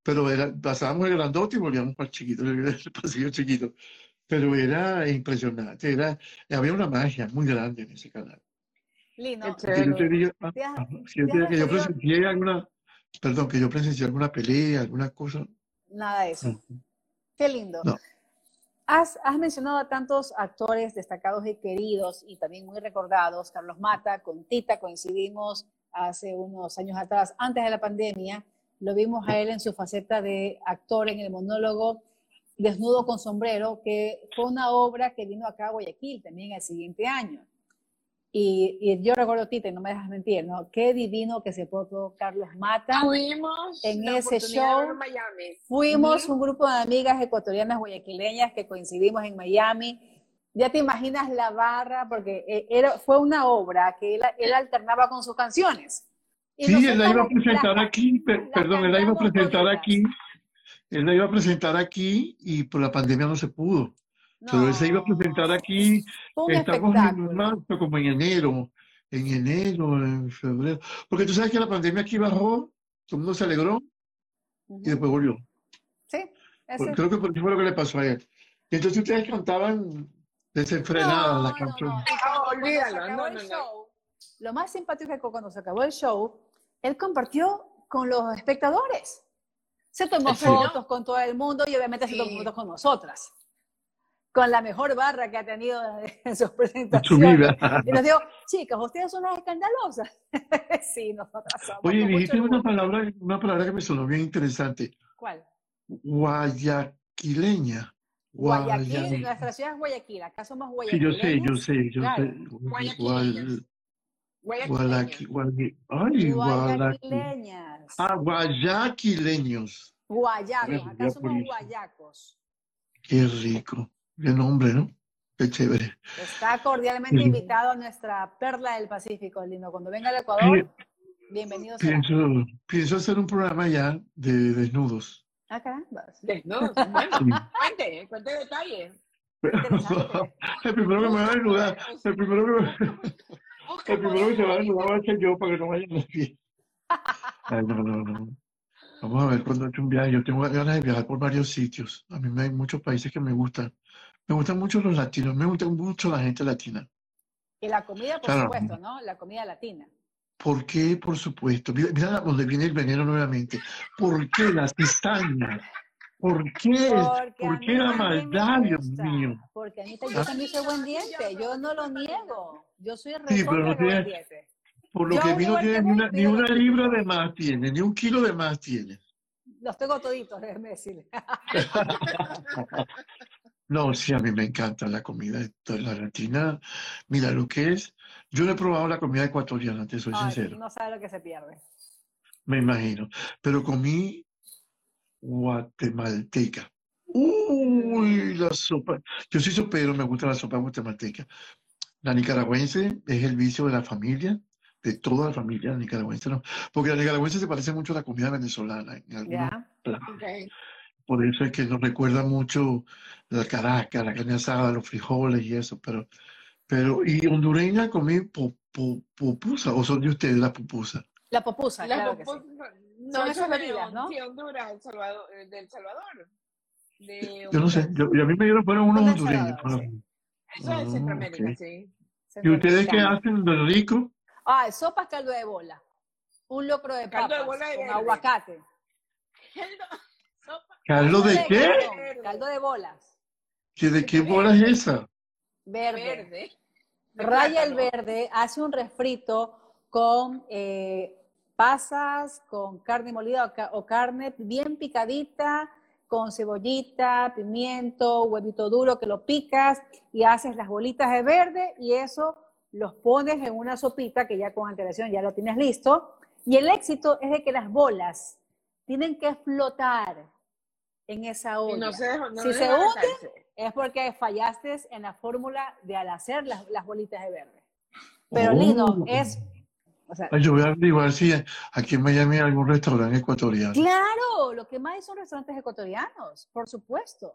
pero pasábamos el grandote y volvíamos para el chiquito, el pasillo chiquito. Pero era impresionante, había una magia muy grande en ese canal. Lino, que yo presencié alguna pelea, alguna cosa. Nada de eso. Qué lindo. No. Has mencionado a tantos actores destacados y queridos y también muy recordados. Carlos Mata, con Tita coincidimos hace unos años atrás, antes de la pandemia. Lo vimos a él en su faceta de actor en el monólogo Desnudo con Sombrero, que fue una obra que vino acá a Guayaquil también el siguiente año. Y yo recuerdo, Tita, y no me dejas mentir, ¿no? Qué divino que se portó Carlos Mata. Fuimos en ese show en Miami. Fuimos un grupo de amigas ecuatorianas guayaquileñas que coincidimos en Miami. Ya te imaginas la barra, porque fue una obra que él alternaba con sus canciones. Y sí, él la iba a presentar aquí, perdón, él la iba a presentar aquí. Él la iba a presentar aquí y por la pandemia no se pudo. No. Pero él se iba a presentar aquí, estamos en marzo, como en enero, en febrero. Porque tú sabes que la pandemia aquí bajó, todo el mundo se alegró y después volvió. Sí. Creo que por eso fue lo que le pasó a él. Y entonces ustedes cantaban desenfrenadas las canciones. No, olvídalo. Lo más simpático es que cuando se acabó el show, él compartió con los espectadores. Se tomó fotos con todo el mundo y obviamente se tomó fotos con nosotras, con la mejor barra que ha tenido en sus presentaciones. Y nos dijo, chicas, ustedes son las escandalosas. Sí, nosotras somos. Oye, dijiste una palabra que me sonó bien interesante. ¿Cuál? Guayaquileña. Guayaquil, nuestra ciudad es Guayaquil, acá somos guayaquileños. Sí, yo sé. Guayaquileñas. Ah, guayaquileños. Guayacos, acá somos guayacos. Qué rico, qué nombre, ¿no? Qué chévere. Está cordialmente invitado a nuestra perla del Pacífico, Lino. Cuando venga al Ecuador, bienvenido. Pienso hacer un programa ya de desnudos. Ah, caramba. Desnudos, bueno, cuente detalles. El primero que se va a desnudar va a ser yo para que no vayan a la fiesta. Ay, no. Vamos a ver cuando he hecho un viaje. Yo tengo ganas de viajar por varios sitios. A mí hay muchos países que me gustan. Me gustan mucho los latinos, me gusta mucho la gente latina. Y la comida, por supuesto, ¿no? La comida latina. ¿Por qué? Por supuesto. Mira donde viene el veneno nuevamente. ¿Por qué la cizaña? ¿Por qué la maldad, Dios mío? Porque Anita, yo también soy buen diente, yo no lo niego. Yo soy buen diente. Por lo que vi, no tiene ni una libra de más, tiene, ni un kilo de más tiene. Los tengo toditos, déjeme decirle. No, sí, a mí me encanta la comida de la latina. Mira lo que es. Yo no he probado la comida ecuatoriana, te soy sincero. No sabe lo que se pierde. Me imagino. Pero comí guatemalteca. Uy, la sopa. Yo soy sopero, me gusta la sopa guatemalteca. La nicaragüense es el vicio de la familia, de toda la familia, la nicaragüense no. Porque la nicaragüense se parece mucho a la comida venezolana en algunos platos. Okay. Por eso es que nos recuerda mucho la Caracas, la carne asada, los frijoles y eso. Y hondureña comí pupusa, o son de ustedes las pupusas. La pupusa, claro que sí. No, esas bebidas, ¿no? De Honduras, del Salvador. Yo no sé, a mí me dieron fueron unos hondureños. Eso es Centroamérica, sí. ¿Y ustedes qué hacen de rico? Ah, sopas, caldo de bola. Un locro de papas con aguacate. ¿Caldo de qué? Caldo de bolas. ¿De qué bola es esa? Verde. Raya el verde, hace un refrito con pasas, con carne molida o carne bien picadita, con cebollita, pimiento, huevito duro que lo picas y haces las bolitas de verde y eso los pones en una sopita que ya con antelación ya lo tienes listo. Y el éxito es de que las bolas tienen que flotar en esa olla. Si se hunden es porque fallaste en la fórmula de al hacer las bolitas de verde. Pero Lino, es... O sea, yo voy a averiguar si aquí en Miami hay algún restaurante ecuatoriano. Claro, lo que más hay son restaurantes ecuatorianos, por supuesto.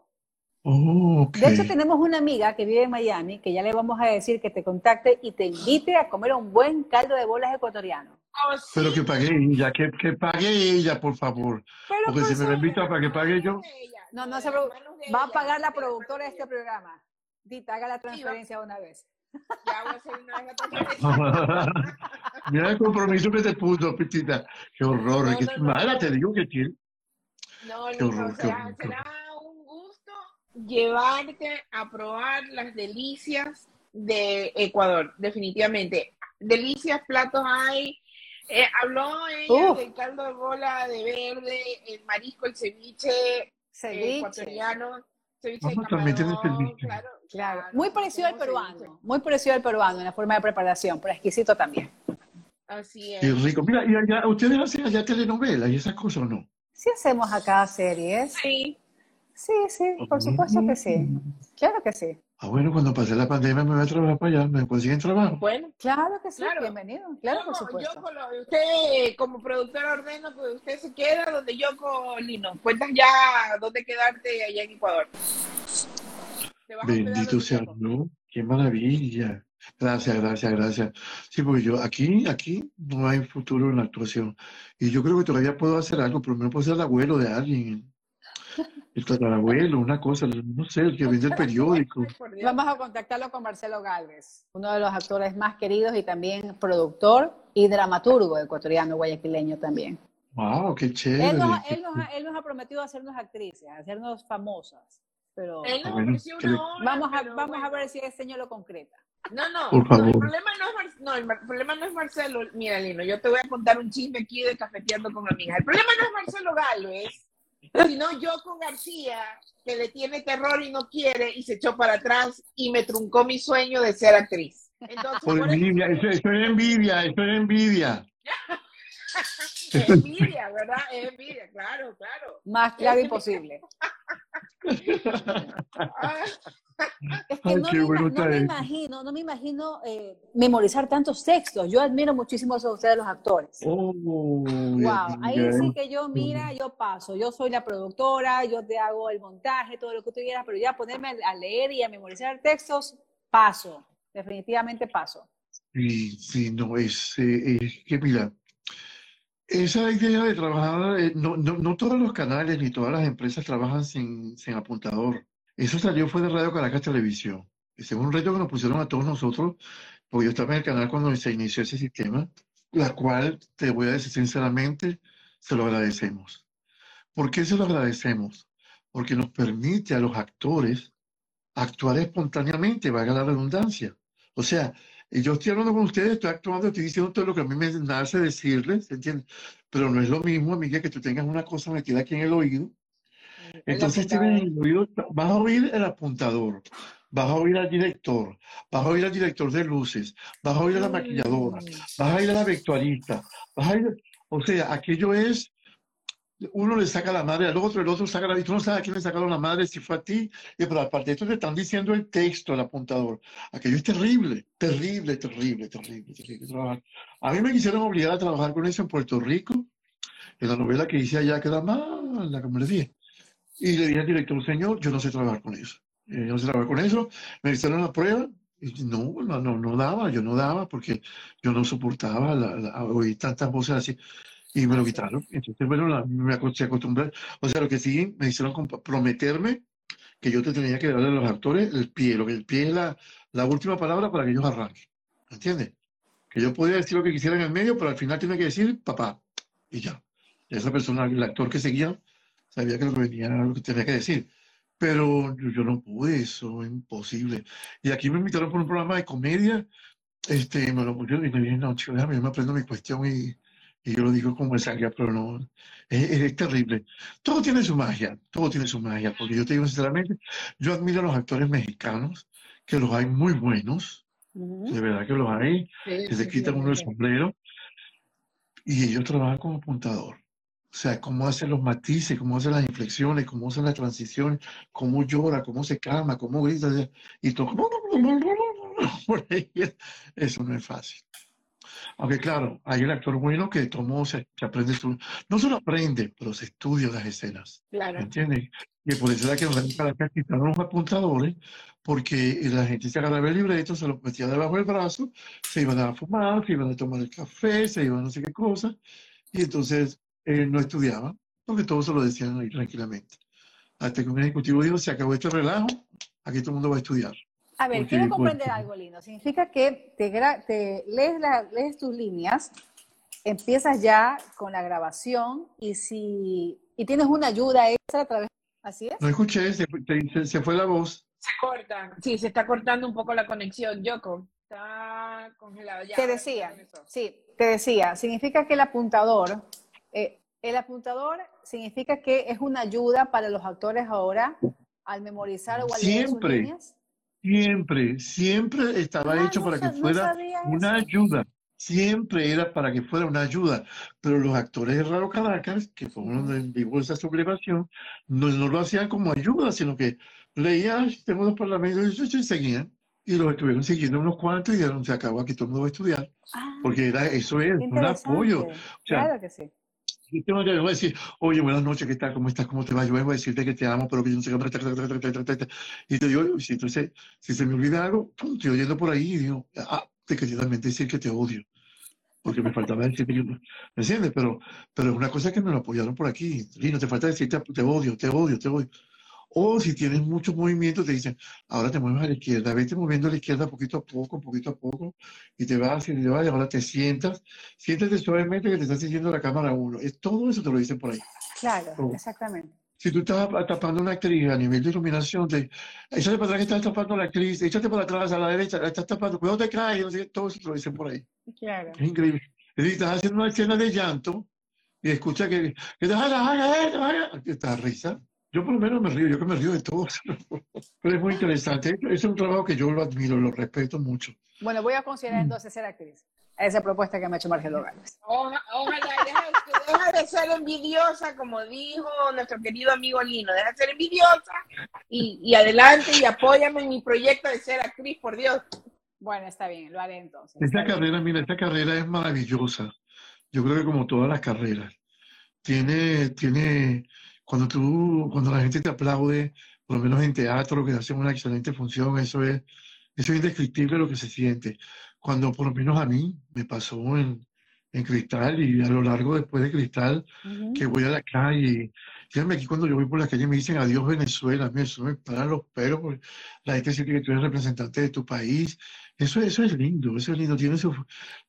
Okay. De hecho, tenemos una amiga que vive en Miami, que ya le vamos a decir que te contacte y te invite a comer un buen caldo de bolas ecuatoriano. Pero que pague ella, que pague ella, por favor. Pero porque si me invita para que pague yo. No se preocupe. Va a pagar la productora de este programa. Dita, haga la transferencia una vez. Ya voy a hacer una vez la transferencia. Mira el compromiso que te puso, Pitita. Qué horror. Mala, te digo que tiene. Será un gusto llevarte a probar las delicias de Ecuador, definitivamente. Delicias, platos hay. Habló ella del caldo de bola de verde, el marisco, el ceviche ecuatoriano, ceviche de camarón, claro. Muy parecido al peruano, muy parecido al peruano en la forma de preparación, pero exquisito también. Así es. Qué rico. Mira, y allá, ¿ustedes hacen allá telenovelas y esas cosas o no? Sí hacemos acá series. Sí, por supuesto que sí. Claro que sí. Ah, bueno, cuando pasé la pandemia me voy a trabajar para allá, me consiguen trabajo. Bueno, claro que sí, claro. Bienvenido, claro, por supuesto. Yo usted como productora ordeno que usted se queda donde yo con Lino. Cuentas ya dónde quedarte allá en Ecuador. Bendito sea, ¿no? Qué maravilla. Gracias. Sí, porque yo aquí no hay futuro en la actuación. Y yo creo que todavía puedo hacer algo, por lo menos puedo ser el abuelo de alguien. El tatarabuelo, una cosa, no sé, el que vende el periódico. Vamos a contactarlo con Marcelo Gálvez, uno de los actores más queridos y también productor y dramaturgo ecuatoriano, guayaquileño también. ¡Wow, qué chévere! Él nos ha prometido hacernos actrices, hacernos famosas, pero... Él nos ofreció una obra, vamos a ver si el señor lo concreta. El problema no es Marcelo. Mira, Lino, yo te voy a contar un chisme aquí de Cafeteando con Amigas. El problema no es Marcelo Gálvez. sino Yoko García, que le tiene terror y no quiere, y se echó para atrás y me truncó mi sueño de ser actriz. Entonces, por envidia, eso es envidia. Es envidia, ¿verdad? Es envidia, claro, claro. Más claro imposible. Es que no me imagino memorizar tantos textos. Yo admiro muchísimo eso de ustedes, los actores. Oh, wow, ahí sí que yo paso. Yo soy la productora, yo te hago el montaje, todo lo que tú quieras, pero ya ponerme a leer y a memorizar textos, paso. Definitivamente paso. Sí, no, es que mira, esa idea de trabajar, no todos los canales ni todas las empresas trabajan sin apuntador. Eso salió fue de Radio Caracas Televisión. Ese fue un reto que nos pusieron a todos nosotros, porque yo estaba en el canal cuando se inició ese sistema, la cual, te voy a decir sinceramente, se lo agradecemos. ¿Por qué se lo agradecemos? Porque nos permite a los actores actuar espontáneamente, valga la redundancia. O sea, yo estoy hablando con ustedes, estoy actuando, estoy diciendo todo lo que a mí me nace decirles, ¿entiendes? Pero no es lo mismo, amiga, que tú tengas una cosa metida aquí en el oído. Entonces tienes el oído, vas a oír el apuntador, vas a oír al director, vas a oír al director de luces, vas a oír a la maquilladora, vas a ir a la vestuarista, vas a ir, o sea, aquello es, uno le saca la madre al otro, el otro saca la, tú no sabes a quién le sacaron la madre, si fue a ti, pero aparte de esto te están diciendo el texto al apuntador. Aquello es terrible trabajar. A mí me quisieron obligar a trabajar con eso en Puerto Rico, en la novela que hice allá, que era mala, como les dije. Y le dije al director, señor, yo no sé trabajar con eso. Me hicieron la prueba. Y no daba, porque yo no soportaba oír tantas voces así. Y me lo quitaron. Entonces, bueno, me acostumbré. O sea, lo que sí, me hicieron prometerme que yo te tenía que darle a los actores el pie. Lo que el pie es la última palabra para que ellos arranquen. ¿Entiendes? Que yo podía decir lo que quisiera en el medio, pero al final tiene que decir papá. Y ya. Y esa persona, el actor que seguía, sabía que lo que venía era lo que tenía que decir. Pero yo no pude, eso es imposible. Y aquí me invitaron por un programa de comedia. Me lo pusieron y me dije, no, chico, déjame, yo me aprendo mi cuestión y yo lo digo como el sangre, pero no. Es terrible. Todo tiene su magia. Porque yo te digo sinceramente, yo admiro a los actores mexicanos, que los hay muy buenos. Uh-huh. De verdad que los hay. Sí, que se quitan uno el sombrero. Y ellos trabajan como apuntador. O sea, cómo hacen los matices, cómo hacen las inflexiones, cómo hacen las transiciones, cómo llora, cómo se calma, cómo grita, y todo. Eso no es fácil. Aunque claro, hay un actor bueno que tomó, se aprende, no solo aprende, pero se estudia las escenas. Claro. ¿Entiendes? Y por eso era que para acá quitaron los apuntadores, porque la gente se agarraba el libreto, se lo metía debajo del brazo, se iban a fumar, se iban a tomar el café, se iban a no sé qué cosa, y entonces no estudiaban, porque todos se lo decían ahí tranquilamente. Hasta que un ejecutivo dijo, se acabó este relajo, aquí todo el mundo va a estudiar. A ver, porque quiero comprender algo, Lino. Significa que te lees tus líneas, empiezas ya con la grabación y tienes una ayuda extra a través. ¿Así es? No escuché, se fue la voz. Se corta. Sí, se está cortando un poco la conexión, Yoko. Está congelado ya. Te decía, significa que el apuntador... el apuntador significa que es una ayuda para los actores ahora al memorizar o al leer sus líneas. Siempre estaba hecho para que fuera una ayuda. Siempre era para que fuera una ayuda. Pero los actores de Radio Caracas, que fueron donde vivo esa sublevación, no lo hacían como ayuda, sino que leían, tengo los parlamentos y seguían. Y los estuvieron siguiendo unos cuantos y dijeron, se acabó, aquí todo el mundo va a estudiar. Porque eso es un apoyo. O sea, claro que sí. Y te voy a decir, oye, buenas noches, ¿qué tal? ¿Cómo estás? ¿Cómo te va? Yo vengo a decirte que te amo, pero que yo no sé qué. Y te digo, entonces, si se me olvida algo, estoy oyendo por ahí y digo, te quería también decir que te odio. Porque me faltaba decirte que... ¿Me entiendes? Pero es una cosa que me lo apoyaron por aquí. Lino, te falta decirte, te odio. O si tienes mucho movimiento, te dicen, ahora te mueves a la izquierda, vete moviendo a la izquierda poquito a poco, y te vas, y ahora te sientas, siéntate suavemente que te está siguiendo la cámara uno. Todo eso te lo dicen por ahí. Claro, exactamente. Si tú estás tapando una actriz a nivel de iluminación, échate para atrás que estás tapando a la actriz, échate para atrás a la derecha, la estás tapando, cuidado te caes, todo eso te lo dicen por ahí. Claro. Es increíble. Es decir, estás haciendo una escena de llanto, y escucha que haga esta risa. Yo por lo menos me río, yo que me río de todo. Pero es muy interesante. Es un trabajo que yo lo admiro, lo respeto mucho. Bueno, voy a considerar entonces ser actriz. Esa propuesta que me ha hecho Marcelo Gálvez. Ojalá, deja de ser envidiosa, como dijo nuestro querido amigo Lino. Deja de ser envidiosa y adelante y apóyame en mi proyecto de ser actriz, por Dios. Bueno, está bien, lo haré entonces. Esta carrera, mira, esta carrera es maravillosa. Yo creo que como todas las carreras, tiene cuando la gente te aplaude, por lo menos en teatro, que hacen una excelente función, eso es indescriptible lo que se siente. Cuando por lo menos a mí me pasó en Cristal y a lo largo después de Cristal, que voy a la calle. Fíjame aquí cuando yo voy por la calle me dicen adiós Venezuela, eso me para los pelos, porque la gente siente que tú eres representante de tu país. Eso es lindo, eso es lindo. Tiene su...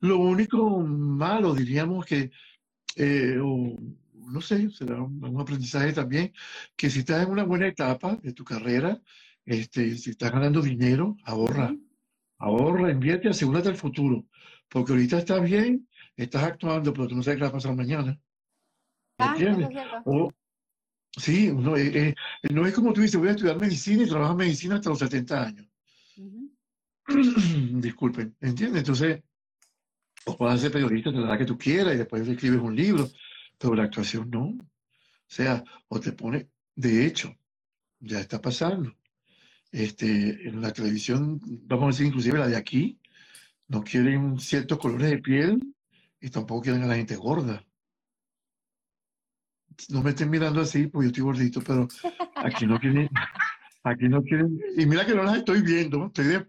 Lo único malo, diríamos que, o no sé, será un aprendizaje también, que si estás en una buena etapa de tu carrera, si estás ganando dinero, ahorra. Ahorra, invierte, asegúrate el futuro. Porque ahorita estás bien, estás actuando, pero tú no sabes qué va a pasar mañana. ¿Entiendes? Sí, no es como tú dices, voy a estudiar medicina y trabajar en medicina hasta los 70 años. Disculpen, ¿entiendes? Entonces, o puedes ser periodista de la edad que tú quieras y después escribes un libro, pero la actuación no. O sea, o te pone, de hecho, ya está pasando. En la televisión, vamos a decir inclusive la de aquí, no quieren ciertos colores de piel y tampoco quieren a la gente gorda. No me estén mirando así porque yo estoy gordito, pero aquí no quieren, y mira que no las estoy viendo, ustedes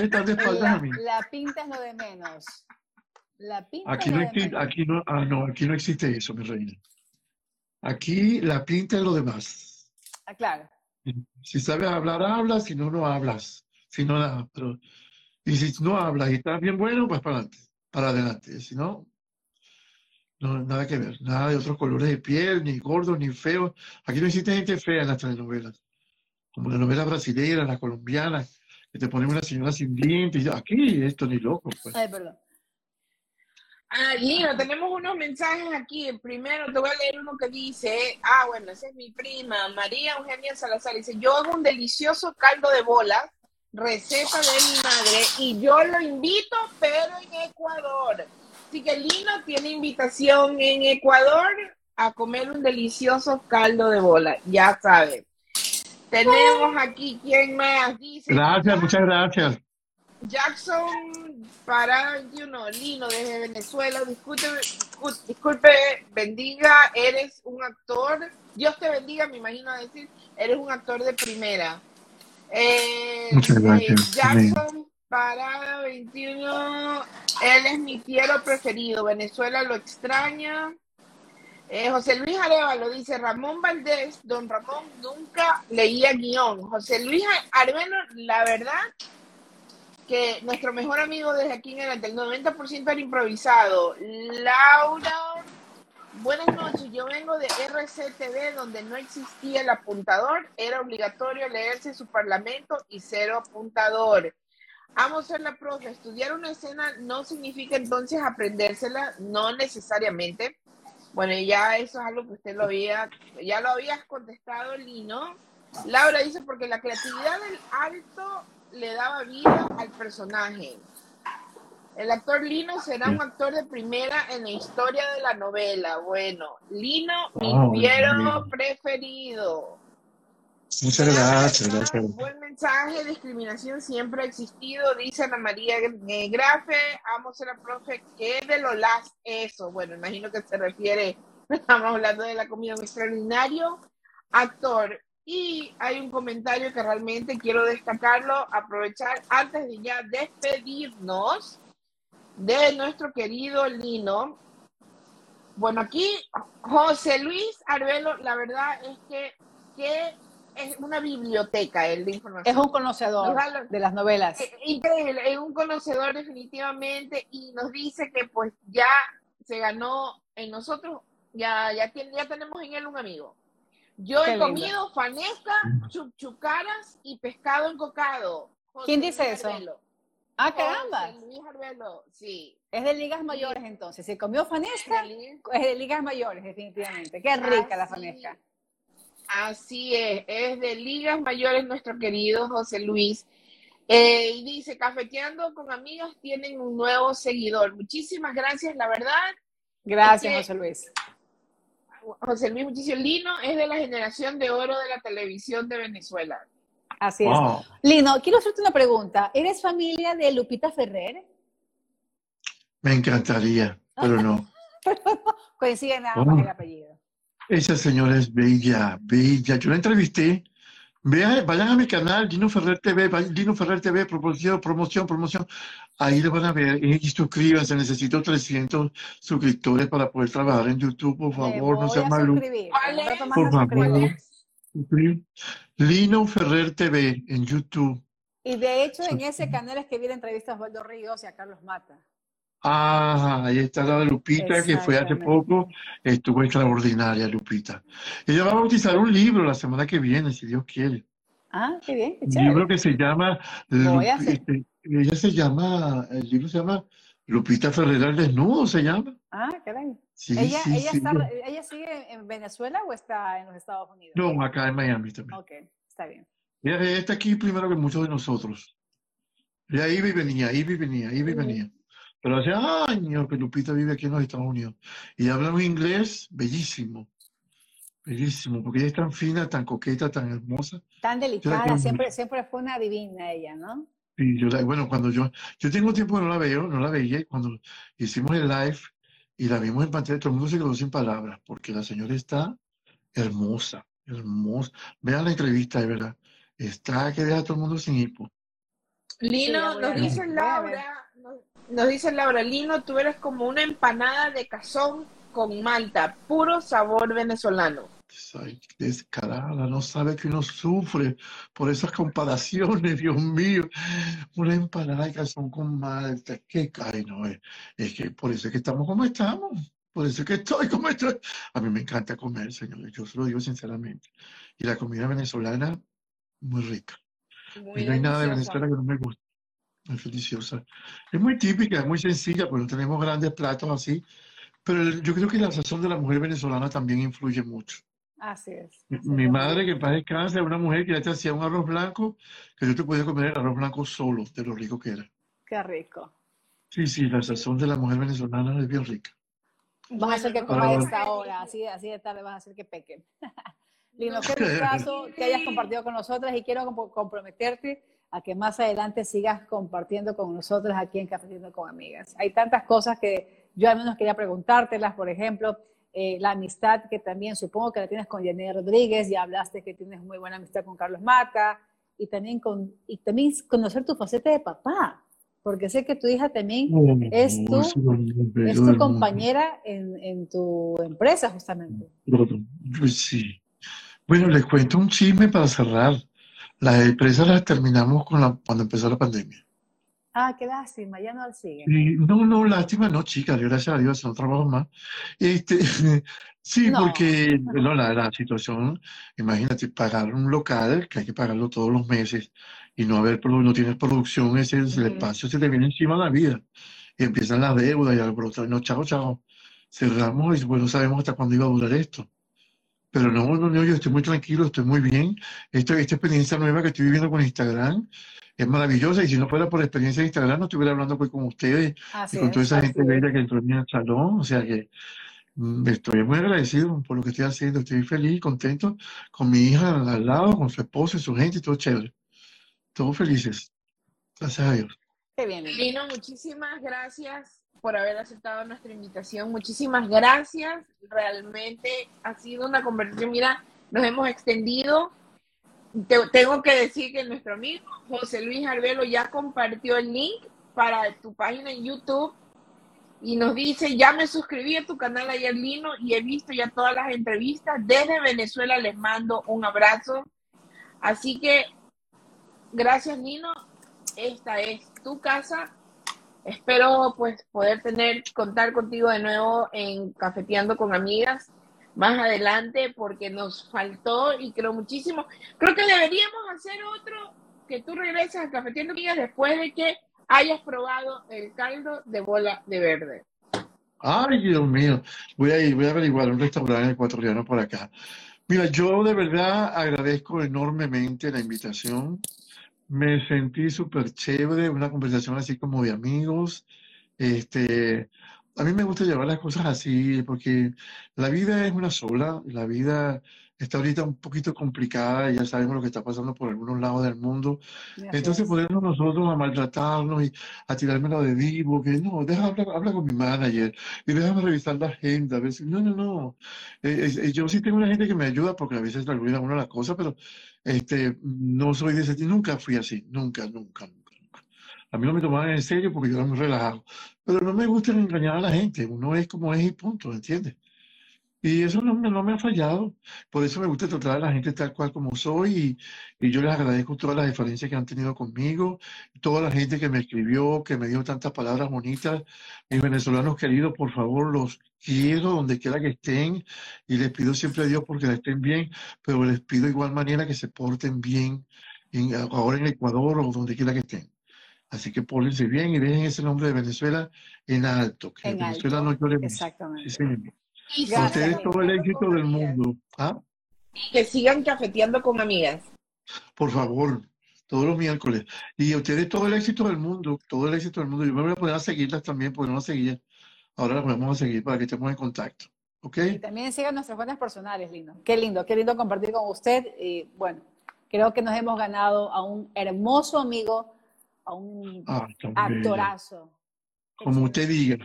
están de espaldas a mí. La pinta es lo de menos. Aquí no existe eso, mi reina. Aquí la pinta es lo demás. Ah, claro. Si sabes hablar, hablas, si no, no hablas. Si no, nada. Pero, y si no hablas y estás bien bueno, pues para adelante. Si no, no, nada que ver. Nada de otros colores de piel, ni gordos, ni feos. Aquí no existe gente fea en las telenovelas. Como las novelas brasileñas, las colombianas, que te ponen una señora sin dientes. Aquí esto ni loco. Pues. Ay, perdón. Lino, tenemos unos mensajes aquí. Primero te voy a leer uno que dice, esa es mi prima, María Eugenia Salazar. Dice, yo hago un delicioso caldo de bolas, receta de mi madre, y yo lo invito, pero en Ecuador. Así que Lino tiene invitación en Ecuador a comer un delicioso caldo de bolas, ya sabes. Tenemos aquí, ¿quién más? Dice, gracias, muchas gracias. Jackson para Lino desde Venezuela, disculpe, bendiga, eres un actor, Dios te bendiga, me imagino decir, eres un actor de primera. Muchas gracias. Jackson para 21, él es mi fiero preferido, Venezuela lo extraña. José Luis Arevalo dice, Ramón Valdés, don Ramón nunca leía guión. José Luis Arevalo, la verdad que nuestro mejor amigo desde aquí en adelante, el 90% era improvisado. Laura, buenas noches, yo vengo de RCTV, donde no existía el apuntador, era obligatorio leerse su parlamento y cero apuntador. Amo ser la profe, estudiar una escena no significa entonces aprendérsela, no necesariamente. Bueno, ya eso es algo que usted ya lo habías contestado, Lino. Laura dice, porque la creatividad del alto le daba vida al personaje. El actor Lino será un actor de primera en la historia de la novela. Bueno, Lino, mi fiero preferido. Muchas gracias. Buen mensaje, discriminación siempre ha existido, dice Ana María Grafe, amo ser la profe, que de lo las eso. Bueno, imagino que se refiere, estamos hablando de la comida, un extraordinario actor. Y hay un comentario que realmente quiero destacarlo, aprovechar antes de ya despedirnos de nuestro querido Lino. Bueno, aquí José Luis Arevalo, la verdad es que es una biblioteca él de información. Es un conocedor de las novelas. Increíble, es un conocedor definitivamente y nos dice que pues ya se ganó en nosotros, ya tenemos en él un amigo. Yo he comido fanesca, chuchucaras y pescado encocado. ¿Quién dice eso? Ah, caramba. Mi hermano, sí. Es de ligas mayores, sí. Entonces. Si comió fanesca, es de ligas mayores, definitivamente. Qué rica la fanesca. Así es de ligas mayores nuestro querido José Luis. Y dice, Cafeteando con Amigos tienen un nuevo seguidor. Muchísimas gracias, la verdad. Gracias, José Luis. José Luis, muchísimo. Lino es de la generación de oro de la televisión de Venezuela. Así es. Wow. Lino, quiero hacerte una pregunta. ¿Eres familia de Lupita Ferrer? Me encantaría, pero no. Coincide nada más el apellido. Esa señora es bella, bella. Yo la entrevisté. Vayan a mi canal, Lino Ferrer TV, Lino Ferrer TV, promoción. Ahí lo van a ver. Y suscríbanse, necesito 300 suscriptores para poder trabajar en YouTube, por favor, no sean malos. Por favor. Lino Ferrer TV en YouTube. Y de hecho, en ese canal es que vi la entrevista a Osvaldo Ríos y a Carlos Mata. Ah, ahí está la de Lupita, que fue hace poco, estuvo extraordinaria Lupita. Ella va a bautizar un libro la semana que viene, si Dios quiere. Ah, qué bien, qué chévere. Un libro que se llama, el libro se llama Lupita Ferrer al Desnudo, se llama. Ah, caray. Sí, ¿Ella sigue en Venezuela o está en los Estados Unidos? No, acá en Miami también. Ok, está bien. Ella está aquí primero que muchos de nosotros. Ella iba y venía. Pero hace años que Lupita vive aquí en los Estados Unidos. Y habla un inglés bellísimo. Bellísimo, porque ella es tan fina, tan coqueta, tan hermosa. Tan delicada, siempre fue una divina ella, ¿no? Sí, yo tengo tiempo que no la veía. Cuando hicimos el live y la vimos en pantalla, todo el mundo se quedó sin palabras, porque la señora está hermosa, hermosa. Vean la entrevista, de verdad. Está que deja a todo el mundo sin hipo. Lino, sí, nos dice Laura, Lino, tú eres como una empanada de cazón con malta, puro sabor venezolano. Ay, descarada, no sabe que uno sufre por esas comparaciones, Dios mío. Una empanada de cazón con malta, qué no es que por eso es que estamos como estamos, por eso es que estoy como estoy. A mí me encanta comer, señores, yo se lo digo sinceramente. Y la comida venezolana, muy rica. Muy no hay nada de Venezuela que no me guste. Es deliciosa. Es muy típica, es muy sencilla, porque no tenemos grandes platos así. Pero yo creo que la sazón de la mujer venezolana también influye mucho. Así es. Mi madre, que en paz descanse, era una mujer que ya te hacía un arroz blanco, que yo te podía comer el arroz blanco solo, de lo rico que era. Qué rico. Sí, la sazón de la mujer venezolana es bien rica. Vas a hacer que comas esta hora, así de tarde vas a hacer que peque. Lino, qué gustazo que hayas compartido con nosotras y quiero comprometerte a que más adelante sigas compartiendo con nosotros aquí en Cafeteando con Amigas. Hay tantas cosas que yo al menos quería preguntártelas, por ejemplo, la amistad que también supongo que la tienes con Yanira Rodríguez, ya hablaste que tienes muy buena amistad con Carlos Mata, y también conocer tu faceta de papá, porque sé que tu hija también es tu compañera en tu empresa justamente. Sí. Bueno, les cuento un chisme para cerrar. Las empresas las terminamos cuando empezó la pandemia. Ah, qué lástima, ya no las siguen. No, lástima no, chicas, gracias a Dios, no trabajo más. Sí, no. Porque bueno, la situación, imagínate, pagar un local, que hay que pagarlo todos los meses, y no tienes producción, ese es el espacio, se te viene encima la vida. Y empiezan las deudas y alborotar, no, chao, cerramos y bueno, sabemos hasta cuándo iba a durar esto. Pero no, yo estoy muy tranquilo, estoy muy bien. Esta experiencia nueva que estoy viviendo con Instagram es maravillosa. Y si no fuera por la experiencia de Instagram, no estuviera hablando hoy con ustedes y con toda esa gente bella que entró en el salón. O sea que estoy muy agradecido por lo que estoy haciendo. Estoy feliz, contento con mi hija al lado, con su esposo y su gente, y todo chévere. Todos felices. Gracias a Dios. Qué bien. Lino, muchísimas gracias por haber aceptado nuestra invitación. Muchísimas gracias. Realmente ha sido una conversación. Mira, nos hemos extendido. Tengo que decir que nuestro amigo José Luis Arbelo ya compartió el link para tu página en YouTube y nos dice, ya me suscribí a tu canal ayer, Lino, y he visto ya todas las entrevistas. Desde Venezuela les mando un abrazo. Así que, gracias, Lino. Esta es tu casa. Espero pues poder contar contigo de nuevo en Cafeteando con Amigas más adelante, porque nos faltó y creo muchísimo. Creo que deberíamos hacer otro, que tú regresas a Cafeteando con Amigas después de que hayas probado el caldo de bola de verde. Ay, Dios mío, voy a averiguar un restaurante ecuatoriano por acá. Mira, yo de verdad agradezco enormemente la invitación. Me sentí súper chévere, una conversación así como de amigos. A mí me gusta llevar las cosas así, porque la vida es una sola. La vida está ahorita un poquito complicada, ya sabemos lo que está pasando por algunos lados del mundo. Gracias. Entonces ponernos nosotros a maltratarnos y a tirármelo de vivo, que no, habla con mi manager y déjame revisar la agenda. A veces, no. Yo sí tengo una gente que me ayuda, porque a veces le olvida uno las cosas, pero no soy de ese tipo. Nunca fui así, nunca. A mí no me tomaban en serio porque yo era muy relajado. Pero no me gusta engañar a la gente, uno es como es y punto, ¿entiendes? Y eso no me ha fallado. Por eso me gusta tratar a la gente tal cual como soy. Y yo les agradezco todas las diferencias que han tenido conmigo. Toda la gente que me escribió, que me dio tantas palabras bonitas. Mis venezolanos queridos, por favor, los quiero donde quiera que estén. Y les pido siempre a Dios porque estén bien. Pero les pido de igual manera que se porten bien ahora en Ecuador o donde quiera que estén. Así que pórtense bien y dejen ese nombre de Venezuela en alto. Que en Venezuela alto. No llore. Exactamente. Sí, sí. Y ustedes todo el éxito del mundo. ¿Ah? Que sigan cafeteando con amigas. Por favor, todos los miércoles. Y ustedes todo el éxito del mundo, todo el éxito del mundo. Yo me voy a poner a seguirlas también, porque no las seguía. Ahora las vamos a seguir para que estemos en contacto. ¿Okay? Y también sigan nuestras cuentas personales, Lino. Qué lindo compartir con usted. Y bueno, creo que nos hemos ganado a un hermoso amigo, a un actorazo. Como usted diga.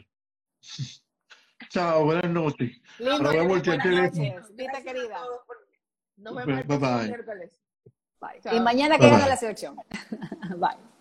Chao, buenas noches. Lindo, buenas noches. Vita querida. Nos vemos el miércoles. Bye. Y mañana que venga la selección. Bye.